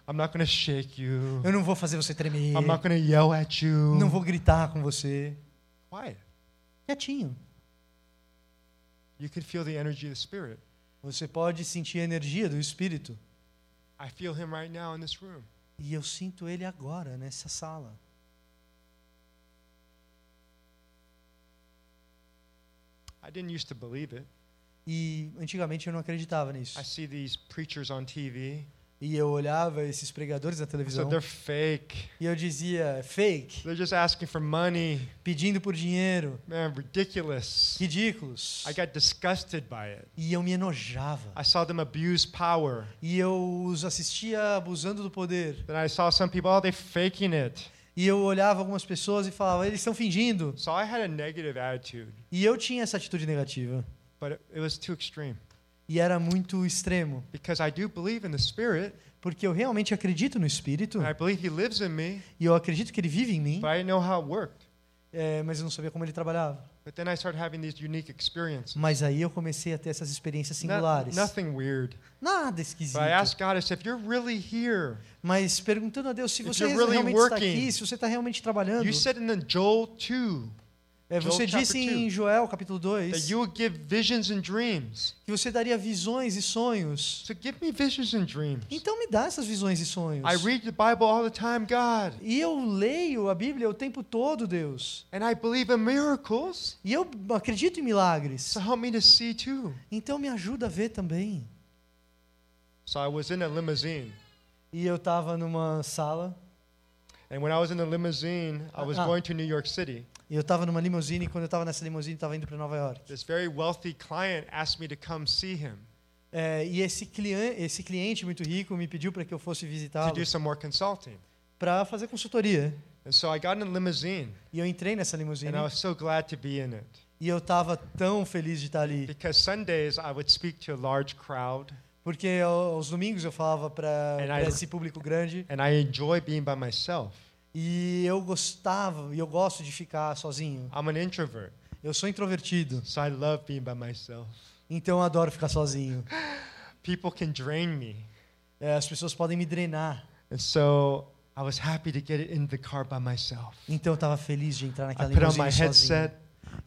I'm not gonna shake you. Eu não vou fazer você tremer. I'm not gonna yell at you. Não vou gritar com você. Quiet. Quietinho. You can feel the energy of the Spirit. Você pode sentir a energia do Espírito. I feel him right now in this room. E eu sinto ele agora nessa sala. I didn't used to believe it. E antigamente eu não acreditava nisso. I see these preachers on TV. E eu olhava esses pregadores na televisão. So they're fake. E eu dizia, fake. They're just asking for money. Pedindo por dinheiro. Man, ridiculous. Ridículos. I got disgusted by it. E eu me enojava. I saw them abuse power. E eu os assistia abusando do poder. Then I saw some people, oh, they're faking it. E eu olhava algumas pessoas e falava, eles estão fingindo. So I had a negative attitude. E eu tinha essa atitude negativa. But it was too extreme. E era muito extremo. Because I do believe in the Spirit, porque eu realmente acredito no Espírito. I believe he lives in me, e eu acredito que ele vive em mim. But I know how it worked. Mas eu não sabia como ele trabalhava. But then I started having these unique experiences. Mas aí eu comecei a ter essas experiências singulares. Nothing weird. Nada esquisito. But I asked God, I said, if you're really here, mas perguntando a Deus se você realmente está aqui, se você está realmente trabalhando. You said in Joel 2, você disse em Joel capítulo 2, that you would give visions and dreams. Que você daria visões e sonhos. So give me visions and dreams. Então me dá essas visões e sonhos. I read the Bible all the time, God. E eu leio a Bíblia o tempo todo, Deus. And I believe in miracles. E eu acredito em milagres. So help me to see too. Então me ajuda a ver também. So I was in a limousine. E eu estava numa sala. And when I was in the limousine, I was going to New York City. Eu estava numa limousine e quando eu estava nessa limousine estava indo para Nova York. This very wealthy client asked me to come see him. E esse cliente muito rico me pediu para que eu fosse visitá-lo. To do some more consulting. Para fazer consultoria. And so I got in the limousine. E eu entrei nessa limousine. And I was so glad to be in it. E eu estava tão feliz de estar ali. Because Sundays I would speak to a large crowd. Porque aos domingos eu falava para esse público grande. And I enjoy being by myself. E eu gosto de ficar sozinho. I'm an introvert. Eu sou introvertido. So I love being by myself. Então eu adoro ficar sozinho. People can drain me. As pessoas podem me drenar. And so I was happy to get in the car by myself. Então eu estava feliz de entrar naquela limousine sozinho.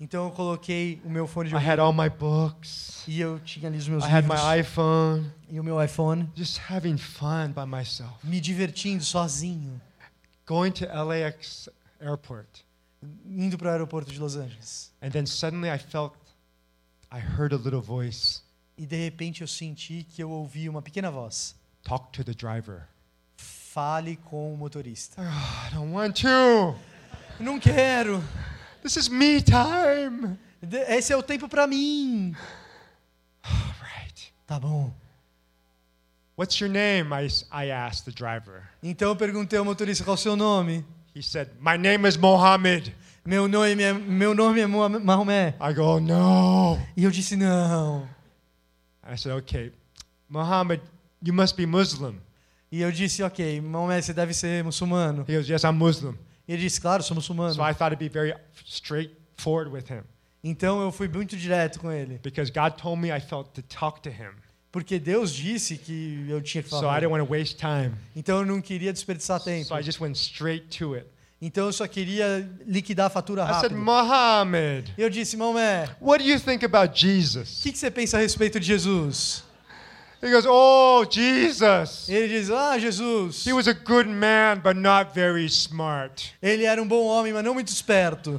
Então eu coloquei o meu fone de ouvido. I had all my books. E eu tinha ali os meus livros. I had my iPhone. E o meu iPhone. Just having fun by myself. Me divertindo sozinho. Going to LAX airport. Indo para o aeroporto de Los Angeles. And then suddenly I heard a little voice. E de repente eu senti que eu ouvi uma pequena voz. Talk to the driver. Fale com o motorista. Oh, I don't want to. Não quero. This is me time. Esse é o tempo para mim. All right. Tá bom. What's your name? I asked the driver. Então eu perguntei ao motorista qual o seu nome. He said, "My name is Mohammed." Meu nome é Maomé. I go, "No." E eu disse não. I said, "Okay, Mohammed, you must be Muslim." E eu disse, "OK, Maomé, você deve ser muçulmano." He goes, "Yes, I'm Muslim." E ele disse, "Claro, sou muçulmano." So I thought it'd be very straightforward with him. Então eu fui muito direto com ele. Because God told me I felt to talk to him. Porque Deus disse que eu tinha que falar. So I didn't want to waste time. Então eu não queria desperdiçar tempo. So I just went straight to it. Então eu só queria liquidar a fatura rápido. I said, "Mohammed." Eu disse, "Maomé, what do you think about Jesus?" O que você pensa a respeito de Jesus? He goes, "Oh, Jesus." Ele diz, "Ah, Jesus." He was a good man, but not very smart. Ele era um bom homem, mas não muito esperto.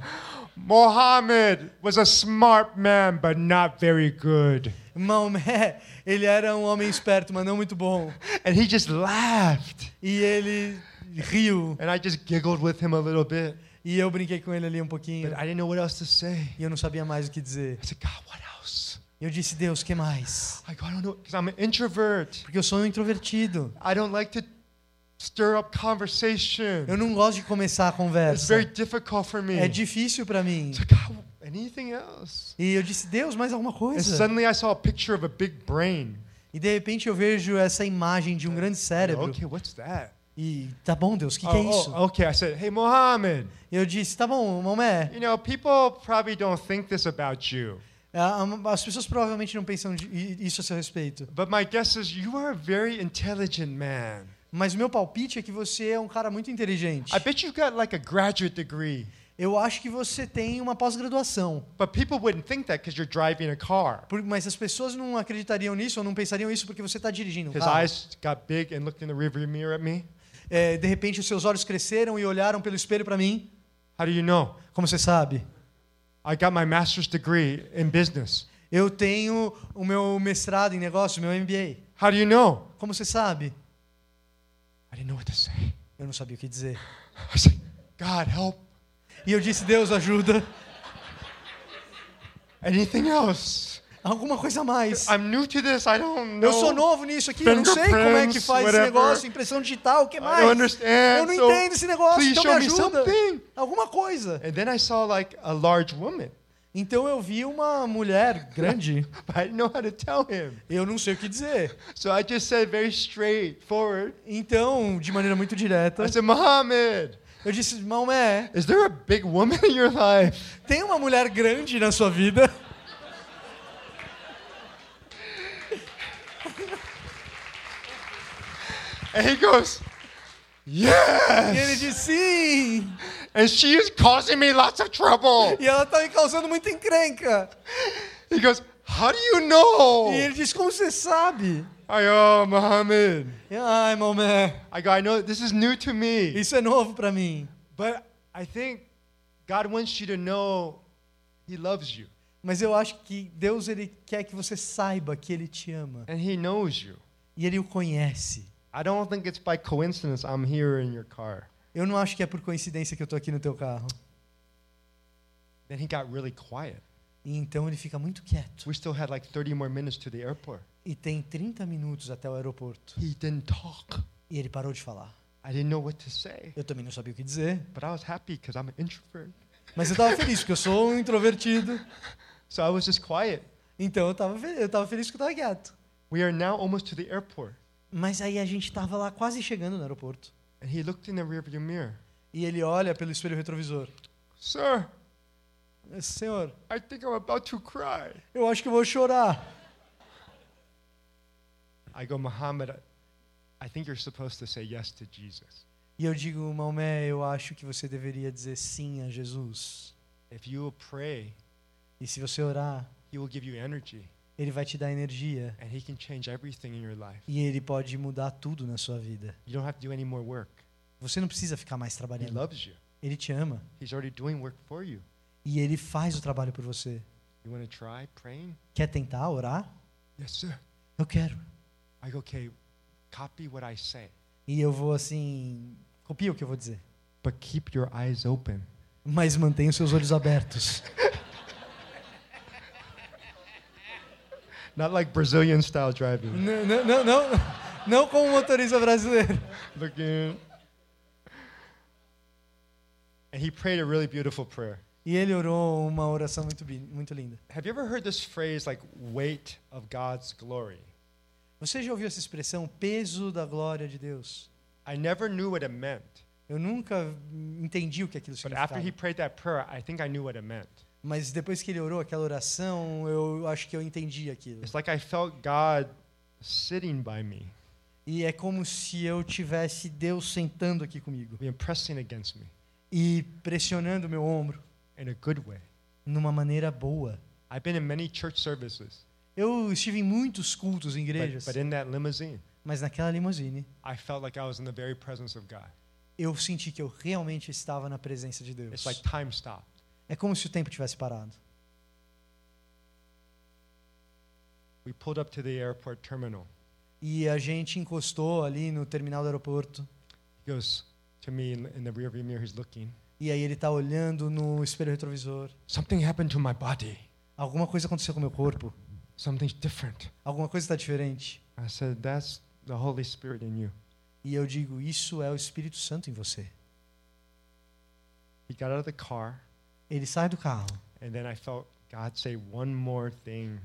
Mohammed was a smart man, but not very good. Maomé, ele era um homem esperto, mas não muito bom. And he just laughed. E ele riu. And I just giggled with him a little bit. E eu brinquei com ele ali um pouquinho. But I didn't know what else to say. E eu não sabia mais o que dizer. I said, "God, what else?" Eu disse, "Deus, o que mais?" I don't know, because I'm an introvert. Porque eu sou um introvertido. I don't like to stir up conversation. Eu não gosto de começar a conversa. It's very difficult for me. É difícil para mim. So, "God, anything else?" E eu disse, "Deus, mais alguma coisa?" And suddenly I saw a picture of a big brain. E de repente eu vejo essa imagem de um grande cérebro. "Okay, what's that?" E, "Tá bom, Deus, o que é isso?" "Okay," I said, "Hey, Mohammed." Eu disse, "Tá bom, Maomé." "You know, people probably don't think this about you." As pessoas provavelmente não pensam isso a seu respeito. "But my guess is you are a very intelligent man." Mas o meu palpite é que você é um cara muito inteligente. "I bet you got like a graduate degree." Eu acho que você tem uma pós-graduação. "But people wouldn't think that because you're driving a car." Mas as pessoas não acreditariam nisso ou não pensariam isso porque você está dirigindo um carro. "His eyes got big and looked in the rearview mirror at me." De repente os seus olhos cresceram e olharam pelo espelho para mim. "How do you know?" Como você sabe? "I got my master's degree in business." Eu tenho o meu mestrado em negócio, meu MBA. "How do you know?" Como você sabe? I didn't know what to say. Eu não sabia o que dizer. I said, "God, help." E eu disse, "Deus, ajuda." "Anything else?" Alguma coisa mais. "I'm new to this. I don't know. Eu sou novo nisso aqui. Eu não sei como é que faz whatever. Esse negócio, impressão digital, o que mais? Eu não entendo esse negócio, então me ajuda." Alguma coisa. And then I saw like a large woman. Então eu vi uma mulher grande. I didn't know how to tell him. Eu não sei o que dizer. So I just said very straightforward. Então, de maneira muito direta. I said, "Mohammed." Eu disse, irmão, é. Is there a big woman in your life? Tem uma mulher grande na sua vida? And he goes, yes! E ele disse, sim! And she is causing me lots of trouble. E ela tá me causando muita encrenca. He goes, how do you know? E ele disse, como você sabe? Mohammed. Ai, Mohammed. I know this is new to me. Isso é novo para mim. But I think God wants you to know he loves you. Mas eu acho que Deus, ele quer que você saiba que ele te ama. And he knows you. E ele o conhece. I don't think it's by coincidence I'm here in your car. Eu não acho que é por coincidência que eu tô aqui no teu carro. Then he got really quiet. E então ele fica muito quieto. We still had like 30 more minutes to the airport. E tem 30 minutos até o aeroporto. He didn't talk. E ele parou de falar. I didn't know what to say. Eu também não sabia o que dizer. But I was happy because I'm an introvert. Mas eu estava feliz porque eu sou um introvertido. So I was just quiet. Então eu estava feliz porque eu estava quieto. We are now almost to the airport. Mas aí a gente estava lá quase chegando no aeroporto. And he looked in the rearview mirror. E ele olha pelo espelho retrovisor. Sir. Senhor, I think I'm about to cry. Eu acho que eu vou chorar. I go, Mohammed, I think you're supposed to say yes to Jesus. E eu digo, Maomé, eu acho que você deveria dizer sim a Jesus. If you pray, e se você orar, he will give you energy. Ele vai te dar energia. And he can change everything in your life. E ele pode mudar tudo na sua vida. You don't have to do any more work. Você não precisa ficar mais trabalhando. He loves you. Ele te ama. He's already doing work for you. E ele faz o trabalho por você. You want to try praying? Quer tentar orar? Yes, sir. Eu quero. I go, okay, copy what I say. E eu vou assim, copia o que eu vou dizer. But keep your eyes open. Mas mantenha os seus olhos abertos. Not like Brazilian style driving. Não como motorista brasileiro. Look in. And he prayed a really beautiful prayer. E ele orou uma oração muito linda. Have you ever heard this phrase like weight of God's glory? Você já ouviu essa expressão, o peso da glória de Deus? I never knew what it meant. Eu nunca entendi o que aquilo significava. But after he prayed that prayer, I think I knew what it meant. Mas depois que ele orou aquela oração, eu acho que eu entendi aquilo. It's like I felt God sitting by me. E é como se eu tivesse Deus sentando aqui comigo. He was pressing against me. E pressionando meu ombro. In a good way. Numa maneira boa. I've been in many church services. Eu estive em muitos cultos em igrejas. But in that limousine, mas naquela limusine, I felt like I was in the very presence of God. Eu senti que eu realmente estava na presença de Deus. It's like time stopped. É como se o tempo tivesse parado. We pulled up to the airport terminal. E a gente encostou ali no terminal do aeroporto. He goes to me in the rearview mirror, he's looking. E aí ele está olhando no espelho retrovisor. Something happened to my body. Alguma coisa aconteceu com o meu corpo. Something's different. Alguma coisa está diferente. I said, that's the Holy Spirit in you. E eu digo, isso é o Espírito Santo em você. He got out of the car. Ele sai do carro. And then I felt God say one more thing.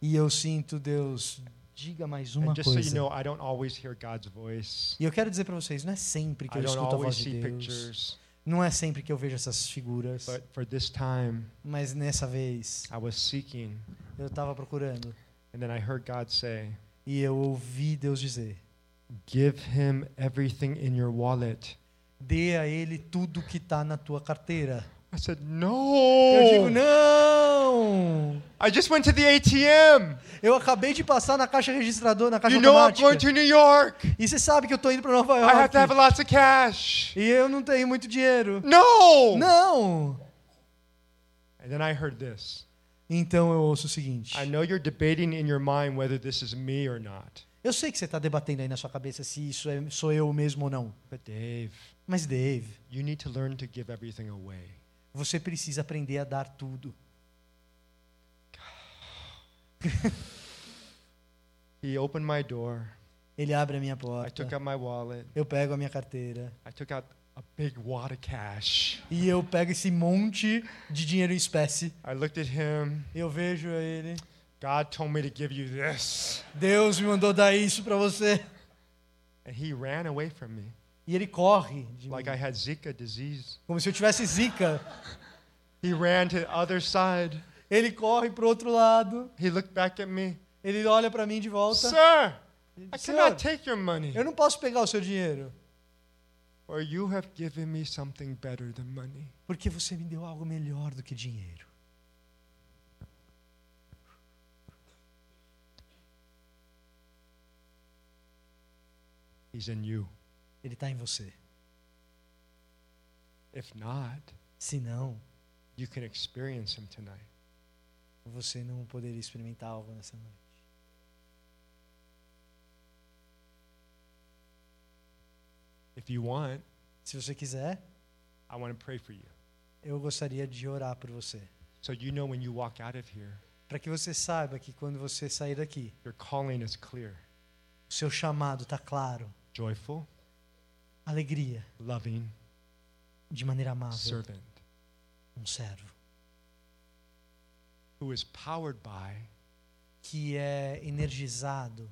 E eu sinto Deus, diga mais uma coisa. And just so you know, I don't always hear God's voice. E eu quero dizer para vocês, não é sempre que eu escuto a voz de Deus. Pictures. Não é sempre que eu vejo essas figuras. But for this time, mas nessa vez, I was seeking. Eu estava procurando. And then I heard God say, e eu ouvi Deus dizer, give him everything in your wallet. Dê a ele tudo que está na tua carteira. I said, no. Eu digo, não. I just went to the ATM. Eu acabei de passar na caixa registradora, na caixa automática. You know I'm going to New York. E você sabe que eu tô indo para Nova York. I have to have lots of cash. E eu não tenho muito dinheiro. No. Não. And then I heard this. Então eu ouço o seguinte. I know you're debating in your mind whether this is me or not. Eu sei que você está debatendo aí na sua cabeça se isso sou eu mesmo ou não. But Dave, mas Dave, you need to learn to give everything away. Você precisa aprender a dar tudo. He opened my door. Ele abre a minha porta. I took out my wallet. Eu pego a minha carteira. I took out a big wad of cash. E eu pego esse monte de dinheiro em espécie. I looked at him. Eu vejo ele. God told me to give you this. Deus me mandou dar isso para você. And he ran away from me. E ele corre de mim. I had Zika disease. Como se eu tivesse Zika. He ran to the other side. Ele corre para o outro lado. He looked back at me. Ele olha para mim de volta. Sir, I cannot take your money. Eu não posso pegar o seu dinheiro. Or you have given me something better than money. Porque você me deu algo melhor do que dinheiro. He's in you. Ele está em você. If not, se não, you can experience him tonight. Você não poderia experimentar algo nessa noite. If you want, se você quiser, I want to pray for you. Eu gostaria de orar por você. So you know when you walk out of here, para que você saiba que quando você sair daqui, your calling is clear. O seu chamado está claro. Joyful, alegria, loving, de maneira amável, servant, um servo, who is powered by, que é energizado,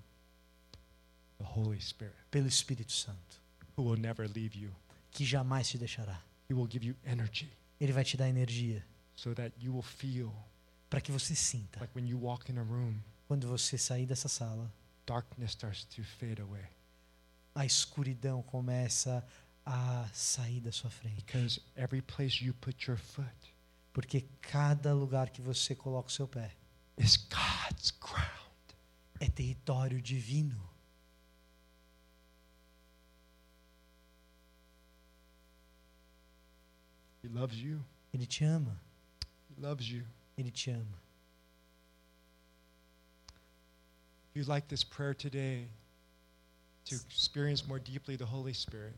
the Holy Spirit, pelo Espírito Santo, who will never leave you, que jamais te deixará. He will give you energy, ele vai te dar energia, so that you will feel, para que você sinta, like when you walk in a room, quando você sair dessa sala, darkness starts to fade away. A escuridão começa a sair da sua frente. Because every place you put your foot, porque cada lugar que você coloca o seu pé, is God's ground, é território divino. He loves you. Ele te ama. He loves you. Ele te ama. If you like this prayer today, to experience more deeply the Holy Spirit.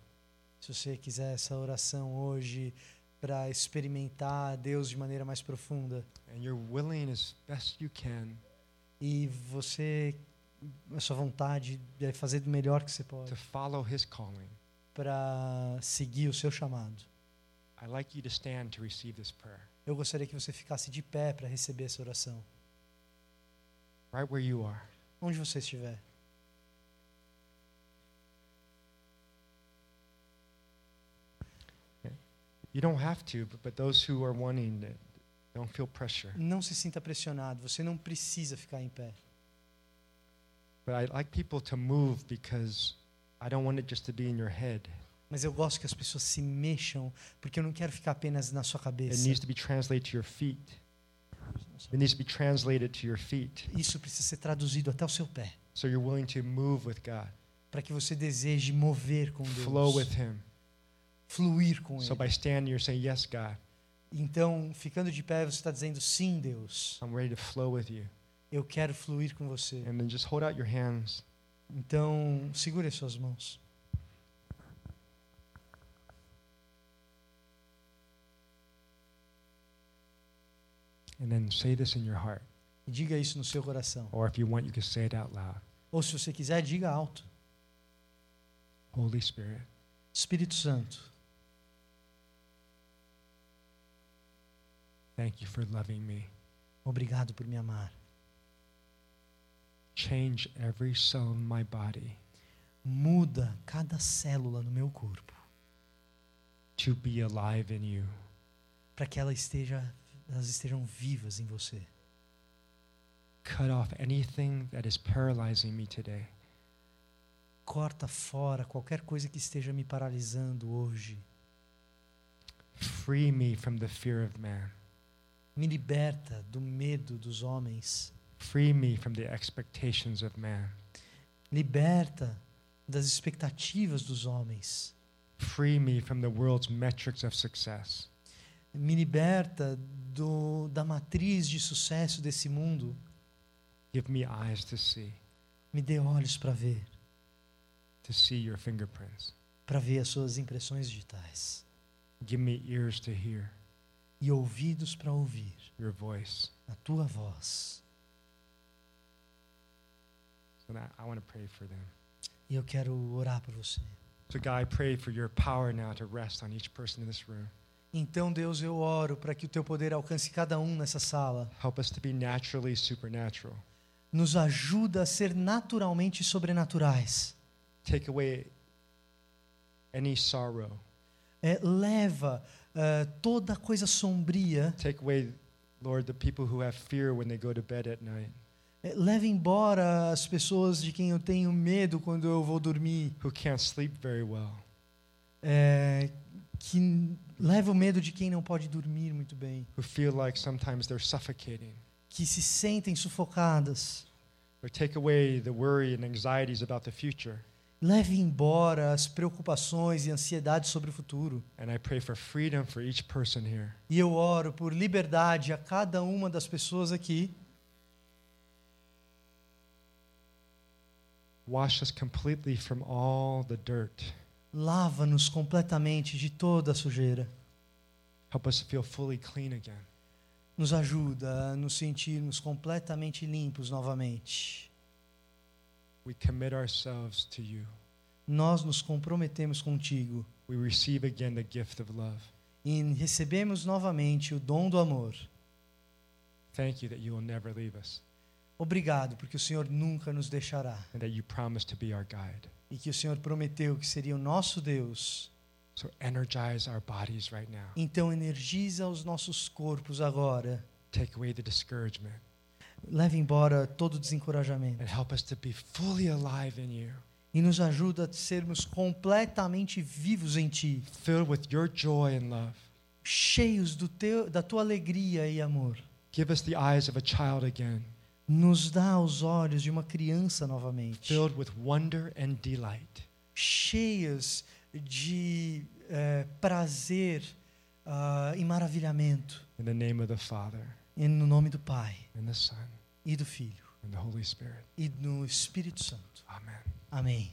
Se você quiser essa oração hoje para experimentar Deus de maneira mais profunda. And you're willing as best you can. E você, a sua vontade é fazer do melhor que você pode. To follow his calling. Para seguir o seu chamado. I'd like you to stand to receive this prayer. Eu gostaria que você ficasse de pé para receber essa oração. Right where you are. Onde você estiver. You don't have to, but those who are wanting it, don't feel pressure. Não se sinta pressionado, você não precisa ficar em pé. But I like people to move because I don't want it just to be in your head. Mas eu gosto que as pessoas se mexam porque eu não quero ficar apenas na sua cabeça. It needs to be translated to your feet. It needs to be translated to your feet. Isso precisa ser traduzido até o seu pé. So you're willing to move with God. Para que você deseje mover com Deus. Flow with him. Fluir com ele. So by standing you're saying yes, God. Então, ficando de pé, você está dizendo sim, Deus. I'm ready to flow with you. Eu quero fluir com você. And then just hold out your hands. Então, segure as suas mãos. And then say this in your heart. E diga isso no seu coração. Or if you want, you can say it out loud. Ou se você quiser, diga alto. Holy Spirit. Espírito Santo. Thank you for loving me. Obrigado por me amar. Change every cell in my body. Muda cada célula no meu corpo. To be alive in you. Para que elas estejam vivas em você. Cut off anything that is paralyzing me today. Corta fora qualquer coisa que esteja me paralisando hoje. Free me from the fear of man. Me liberta do medo dos homens. Free me from the expectations of man. Liberta das expectativas dos homens. Free me from the world's metrics of success. Me liberta da matriz de sucesso desse mundo. Give me eyes to see. Me dê olhos para ver. To see your fingerprints. Para ver as suas impressões digitais. Give me ears to hear. E ouvidos para ouvir. Your voice. A tua voz. So I want to pray for them. E eu quero orar por você. So God, I pray for your power now to rest on each person in this room. Então, Deus, eu oro para que o teu poder alcance cada um nessa sala. Help us to be naturally supernatural. Nos ajuda a ser naturalmente sobrenaturais. Take away any sorrow. Leva toda coisa sombria. Take away, Lord, the people who have fear when they go to bed at night. Leva embora as pessoas de quem eu tenho medo quando eu vou dormir. Who can't sleep very well. Que leva o medo de quem não pode dormir muito bem. Who feel like sometimes they're suffocating. Que se sentem sufocadas. Or take away the worry and anxieties about the future. Leve embora as preocupações e ansiedades sobre o futuro. And I pray for freedom for each person here. E eu oro por liberdade a cada uma das pessoas aqui. Wash us completely from all the dirt. Lava-nos completamente de toda a sujeira. Help us feel fully clean again. Nos ajuda a nos sentirmos completamente limpos novamente. We commit ourselves to you. Nós nos comprometemos contigo. We receive again the gift of love. E recebemos novamente o dom do amor. Thank you that you will never leave us. Obrigado, porque o Senhor nunca nos deixará. And that you promise to be our guide. E que o Senhor prometeu que seria o nosso Deus. So energize our bodies right now. Então energiza os nossos corpos agora. Take away the discouragement. Leve embora todo o desencorajamento. And help us to be fully alive in you. E nos ajuda a sermos completamente vivos em ti. Filled with your joy and love. Cheios da tua alegria e amor. Give us the eyes of a child again. Nos dá os olhos de uma criança novamente. Filled with wonder and delight. Cheios de prazer e maravilhamento. In the name of the Father. E no nome do Pai. And the Son. E do Filho. And the Holy Spirit. E no Espírito Santo. Amen. Amém.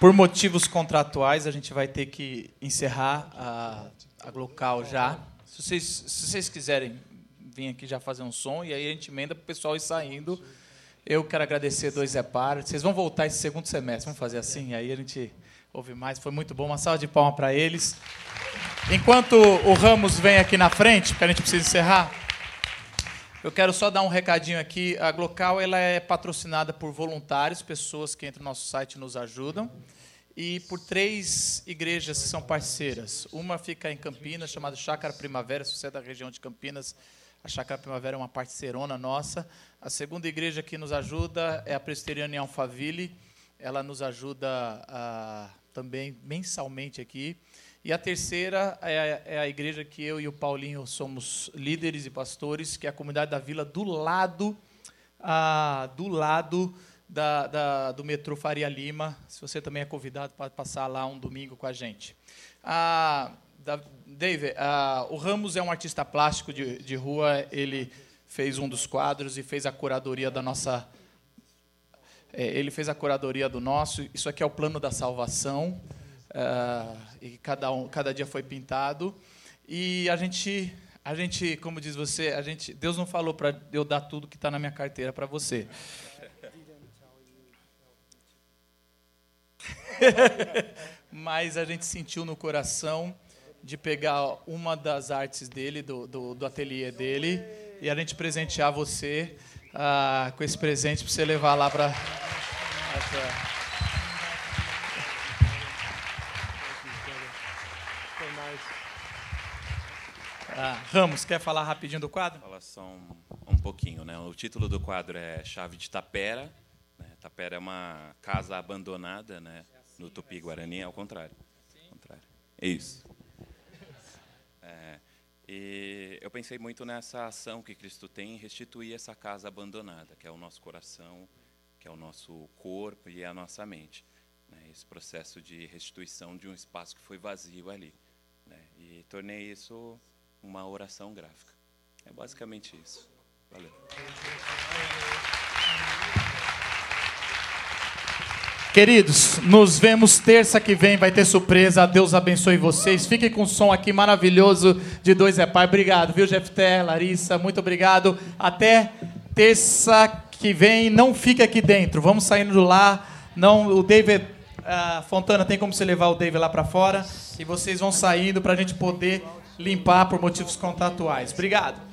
Por motivos contratuais, a gente vai ter que encerrar a Glocal já. Se vocês quiserem vir aqui já fazer um som, e aí a gente emenda para o pessoal ir saindo. Eu quero agradecer dois Departed. Vocês vão voltar esse segundo semestre, vamos fazer assim? Aí a gente ouve mais. Foi muito bom. Uma salva de palmas para eles. Enquanto o Ramos vem aqui na frente, porque a gente precisa encerrar, eu quero só dar um recadinho aqui. A Glocal, ela é patrocinada por voluntários, pessoas que entram no nosso site e nos ajudam, e por 3 igrejas que são parceiras. Uma fica em Campinas, chamada Chácara Primavera, se você é da região de Campinas, a Chácara Primavera é uma parceirona nossa. A segunda igreja que nos ajuda é a Presbiteriana Alphaville, ela nos ajuda também mensalmente aqui. E a terceira é a igreja que eu e o Paulinho somos líderes e pastores, que é a comunidade da Vila, do lado do metrô Faria Lima. Se você também é convidado para passar lá um domingo com a gente. David, o Ramos é um artista plástico de rua, ele fez um dos quadros e fez a curadoria da nossa... ele fez a curadoria do nosso. Isso aqui é o plano da salvação. E cada dia foi pintado, e a gente, como diz você, Deus não falou para eu dar tudo que está na minha carteira para você. Mas a gente sentiu no coração de pegar uma das artes dele, do ateliê dele, e a gente presentear você com esse presente para você levar lá para... Ramos, quer falar rapidinho do quadro? Falar só um pouquinho, né? O título do quadro é Chave de Tapera, né? Tapera é uma casa abandonada, né? É assim, no Tupi-Guarani, é assim. Ao contrário. É assim? Ao contrário. É isso. E eu pensei muito nessa ação que Cristo tem em restituir essa casa abandonada, que é o nosso coração, que é o nosso corpo e é a nossa mente, né? Esse processo de restituição de um espaço que foi vazio ali, né? E tornei isso uma oração gráfica. É basicamente isso. Valeu. Queridos, nos vemos terça que vem. Vai ter surpresa. Deus abençoe vocês. Fiquem com o som aqui maravilhoso de dois Pai. Obrigado, viu, Jefté, Larissa? Muito obrigado. Até terça que vem. Não fique aqui dentro. Vamos saindo lá. Não, o David Fontana, tem como você levar o David lá para fora e vocês vão saindo para a gente poder limpar por motivos contratuais. Obrigado.